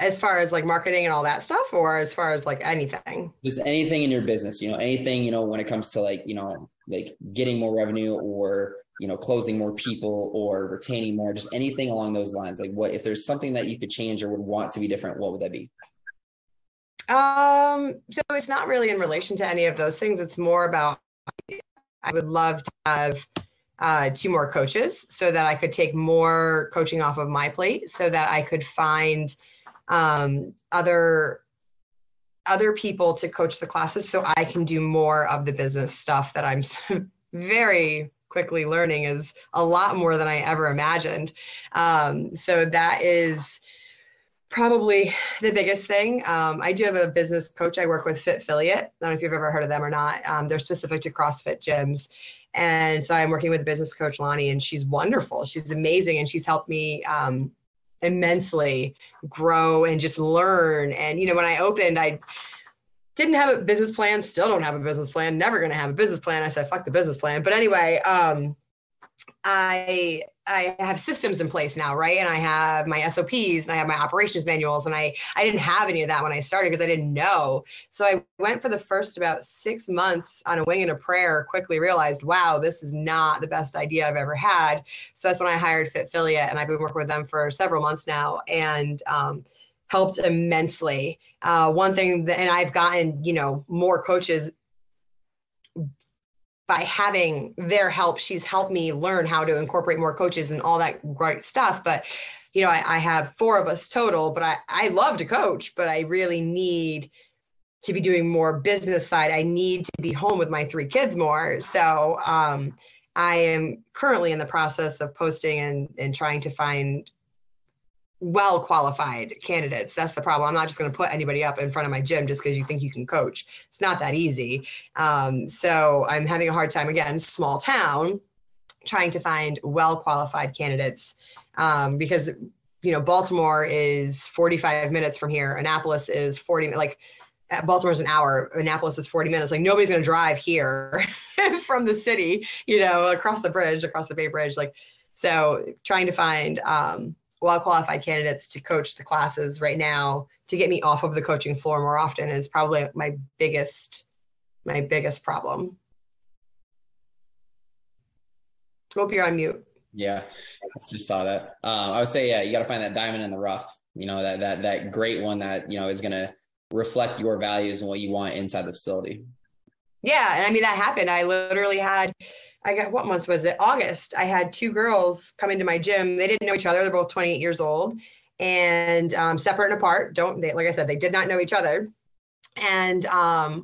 As far as like marketing and all that stuff, or as far as like anything, just anything in your business, you know, anything, you know, when it comes to like, you know, like getting more revenue, or, you know, closing more people, or retaining more, just anything along those lines. Like, what, if there's something that you could change or would want to be different, what would that be? So it's not really in relation to any of those things. It's more about, I would love to have two more coaches so that I could take more coaching off of my plate, so that I could find other people to coach the classes, so I can do more of the business stuff that I'm very quickly learning is a lot more than I ever imagined. So that is probably the biggest thing. I do have a business coach I work with, Fit Affiliate. I don't know if you've ever heard of them or not. They're specific to CrossFit gyms. And so I'm working with business coach Lonnie, and she's wonderful. She's amazing. And she's helped me, immensely grow and just learn. And, you know, when I opened, I didn't have a business plan, still don't have a business plan, never going to have a business plan. I said, fuck the business plan. But anyway, I have systems in place now, right? And I have my SOPs and I have my operations manuals. And I didn't have any of that when I started because I didn't know. So I went for the first about 6 months on a wing and a prayer, quickly realized, wow, this is not the best idea I've ever had. So that's when I hired Fit Affiliate, and I've been working with them for several months now, and helped immensely. One thing that, and I've gotten, you know, more coaches by having their help. She's helped me learn how to incorporate more coaches and all that great stuff. But, you know, I have four of us total, but I love to coach, but I really need to be doing more business side. I need to be home with my three kids more. So I am currently in the process of posting and trying to find well-qualified candidates. That's the problem. I'm not just going to put anybody up in front of my gym just because you think you can coach. It's not that easy. So I'm having a hard time, again, small town, trying to find well-qualified candidates because, you know, Baltimore is 45 minutes from here. Annapolis is 40, like Baltimore's an hour. Annapolis is 40 minutes. Like nobody's going to drive here from the city, you know, across the bridge, across the Bay Bridge. Like, so trying to find, well-qualified candidates to coach the classes right now to get me off of the coaching floor more often is probably my biggest problem. Hope you're on mute. Yeah, I just saw that. I would say, yeah, you got to find that diamond in the rough, you know, that great one that, you know, is going to reflect your values and what you want inside the facility. Yeah. And I mean, that happened. I literally had, what month was it? August. I had two girls come into my gym. They didn't know each other. They're both 28 years old and separate and apart. Like I said, they did not know each other. And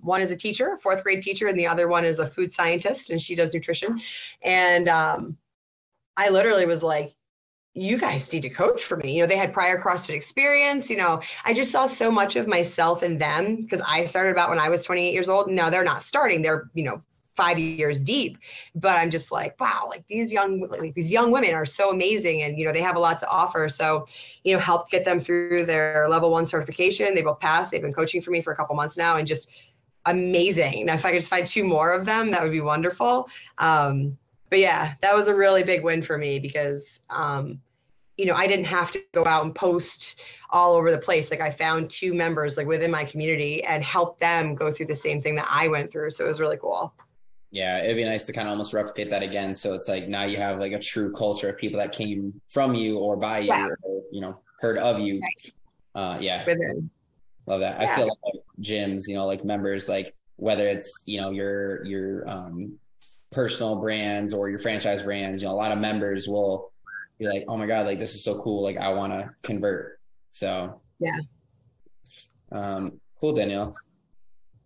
one is a teacher, fourth grade teacher, and the other one is a food scientist, and she does nutrition. And I literally was like, you guys need to coach for me. You know, they had prior CrossFit experience. You know, I just saw so much of myself in them because I started about when I was 28 years old. Now they're not starting. They're, you know, 5 years deep, but I'm just like, wow, like these young women are so amazing. And, you know, they have a lot to offer. So, you know, helped get them through their level 1 certification. They both passed. They've been coaching for me for a couple months now and just amazing. Now, if I could just find two more of them, that would be wonderful. But yeah, that was a really big win for me because, you know, I didn't have to go out and post all over the place. Like I found two members like within my community and helped them go through the same thing that I went through. So it was really cool. Yeah, it'd be nice to kind of almost replicate that again. So it's like now you have like a true culture of people that came from you or by you, yeah, or, you know, heard of you. Right. Yeah, love that. Yeah. I still love gyms, you know, like members, like whether it's, you know, your personal brands or your franchise brands, you know, a lot of members will be like, oh my God, like this is so cool. Like I want to convert. So yeah. Cool, Danielle.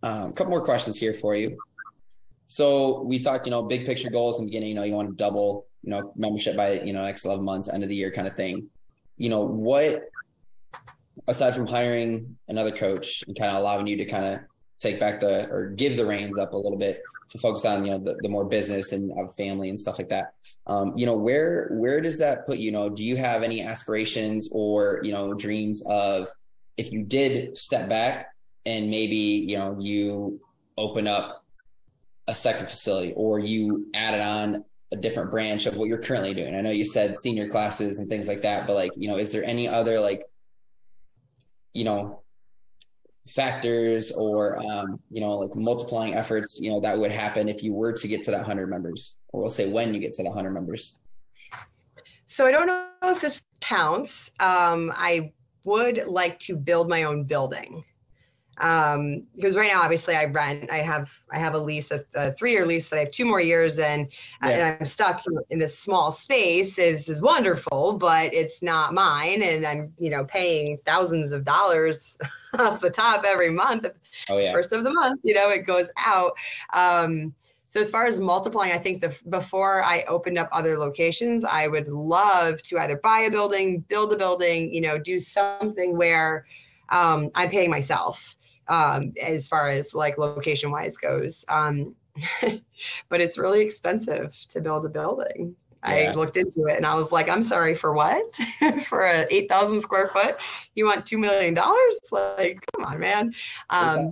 A couple more questions here for you. So we talked, you know, big picture goals in the beginning, you know, you want to double, you know, membership by, you know, next 11 months, end of the year kind of thing. You know, what, aside from hiring another coach and kind of allowing you to kind of take back or give the reins up a little bit to focus on, you know, the more business and family and stuff like that. You know, where does that put you? You know, do you have any aspirations or, you know, dreams of if you did step back and maybe, you know, you open up a second facility or you added on a different branch of what you're currently doing? I know you said senior classes and things like that, but like, you know, is there any other like, you know, factors or, you know, like multiplying efforts, you know, that would happen if you were to get to that 100 members, or we'll say when you get to that 100 members? So I don't know if this counts. I would like to build my own building. Because right now, obviously I rent, I have a lease, a 3-year lease that I have 2 more years in, yeah, and I'm stuck in this small space. This is wonderful, but it's not mine. And I'm, you know, paying thousands of dollars off the top every month. Oh, yeah. First of the month, you know, it goes out. So as far as multiplying, I think before I opened up other locations, I would love to either buy a building, build a building, you know, do something where, I'm paying myself. As far as like location wise goes. But it's really expensive to build a building. Yeah. I looked into it and I was like, I'm sorry, for what? For an 8,000 square foot, you want $2 million? It's like, come on, man.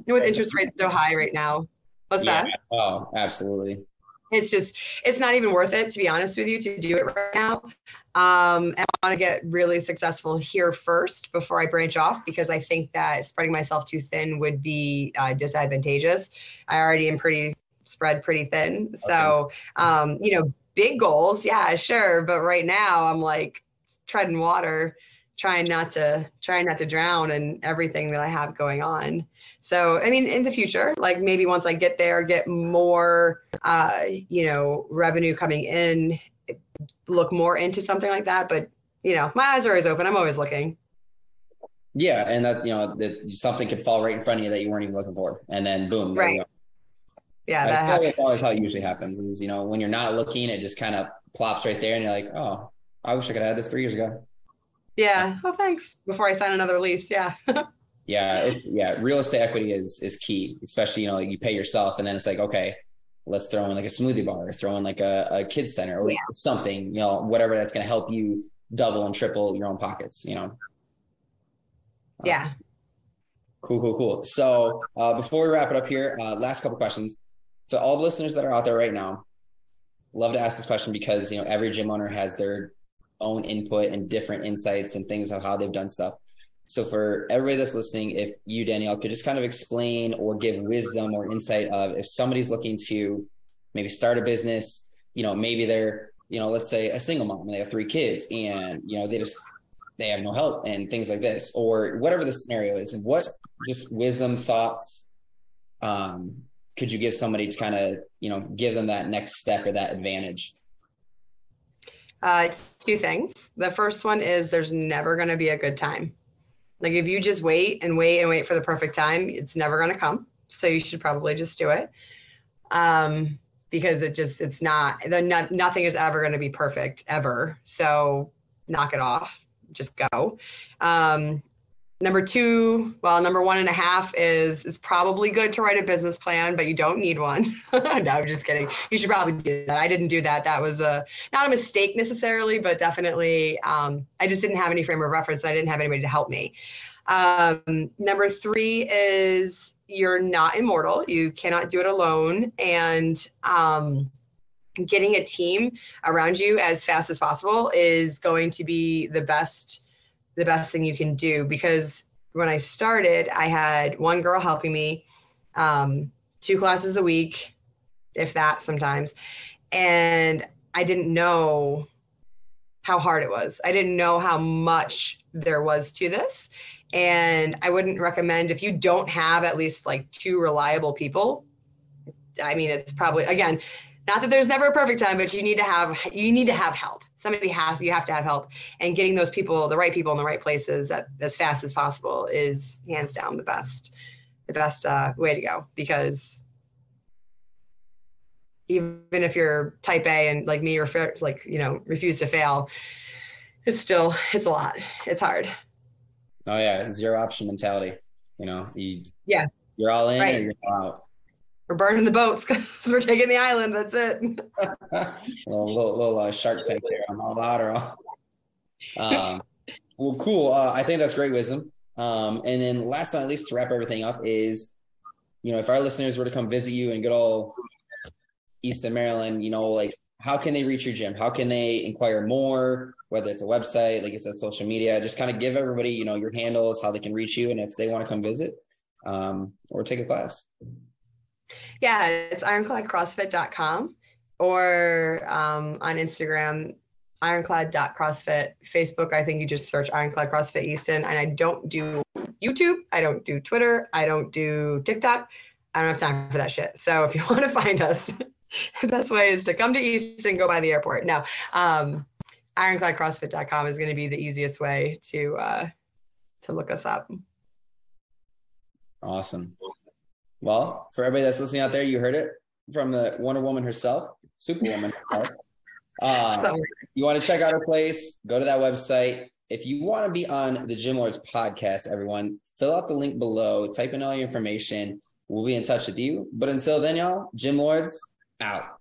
With interest rates so high right now. What's that? Oh, absolutely. It's just, it's not even worth it, to be honest with you, to do it right now. And I want to get really successful here first before I branch off, because I think that spreading myself too thin would be disadvantageous. I already am pretty thin. So, big goals. Yeah, sure. But right now I'm like treading water, trying not to drown in everything that I have going on. So, I mean, in the future, like maybe once I get there, get more, revenue coming in, look more into something like that. But, my eyes are always open. I'm always looking. Yeah. And that's, that something could fall right in front of you that you weren't even looking for. And then boom. Right. Yeah. That's always how it usually happens is, when you're not looking, it just kind of plops right there and you're like, oh, I wish I could have had this 3 years ago. Yeah. Oh, thanks. Before I sign another lease. Yeah. Yeah. Real estate equity is key, especially, like you pay yourself and then it's like, okay, let's throw in like a smoothie bar or throw in like a kid's center or something, whatever that's going to help you double and triple your own pockets, Yeah. Cool. So before we wrap it up here, last couple questions for all the listeners that are out there right now. Love to ask this question because, every gym owner has their own input and different insights and things of how they've done stuff. So for everybody that's listening, if you, Danielle, could just kind of explain or give wisdom or insight of if somebody's looking to maybe start a business, maybe they're, let's say a single mom and they have 3 kids and, they have no help and things like this, or whatever the scenario is, what just wisdom thoughts could you give somebody to kind of, give them that next step or that advantage? It's 2 things. The first one is there's never going to be a good time. Like if you just wait for the perfect time, it's never going to come. So you should probably just do it. Because nothing is ever going to be perfect ever. So knock it off, just go. Number 1.5 is it's probably good to write a business plan, but you don't need one. No, I'm just kidding. You should probably do that. I didn't do that. That was not a mistake necessarily, but definitely I just didn't have any frame of reference. I didn't have anybody to help me. Number 3 is you're not immortal. You cannot do it alone. And getting a team around you as fast as possible is going to be the best thing you can do, because when I started, I had one girl helping me, 2 classes a week, if that sometimes. And I didn't know how hard it was. I didn't know how much there was to this. And I wouldn't recommend, if you don't have at least like 2 reliable people, I mean, it's probably, again, not that there's never a perfect time, but you need to have help. You have to have help, and getting those people, the right people in the right places as fast as possible is hands down the best way to go, because even if you're type A and like me, refuse to fail, it's a lot. It's hard. Oh yeah. Zero option mentality. You're all in right, or you're all out. We're burning the boats because we're taking the island. That's it. little shark tank there. I'm all out or all. Well, cool. I think that's great wisdom. And then last but not least, to wrap everything up is, if our listeners were to come visit you in good old Easton, Maryland, how can they reach your gym? How can they inquire more, whether it's a website, like you said, social media? Just kind of give everybody, your handles, how they can reach you, and if they want to come visit or take a class. Yeah, it's ironcladcrossfit.com or on Instagram, ironclad.crossfit. Facebook, I think you just search Ironclad CrossFit Easton. And I don't do YouTube. I don't do Twitter. I don't do TikTok. I don't have time for that shit. So if you want to find us, the best way is to come to Easton, go by the airport. No, ironcladcrossfit.com is going to be the easiest way to look us up. Awesome. Well, for everybody that's listening out there, you heard it from the Wonder Woman herself, Superwoman. You want to check out her place, go to that website. If you want to be on the Gym Lords podcast, everyone, fill out the link below, type in all your information. We'll be in touch with you. But until then, y'all, Gym Lords out.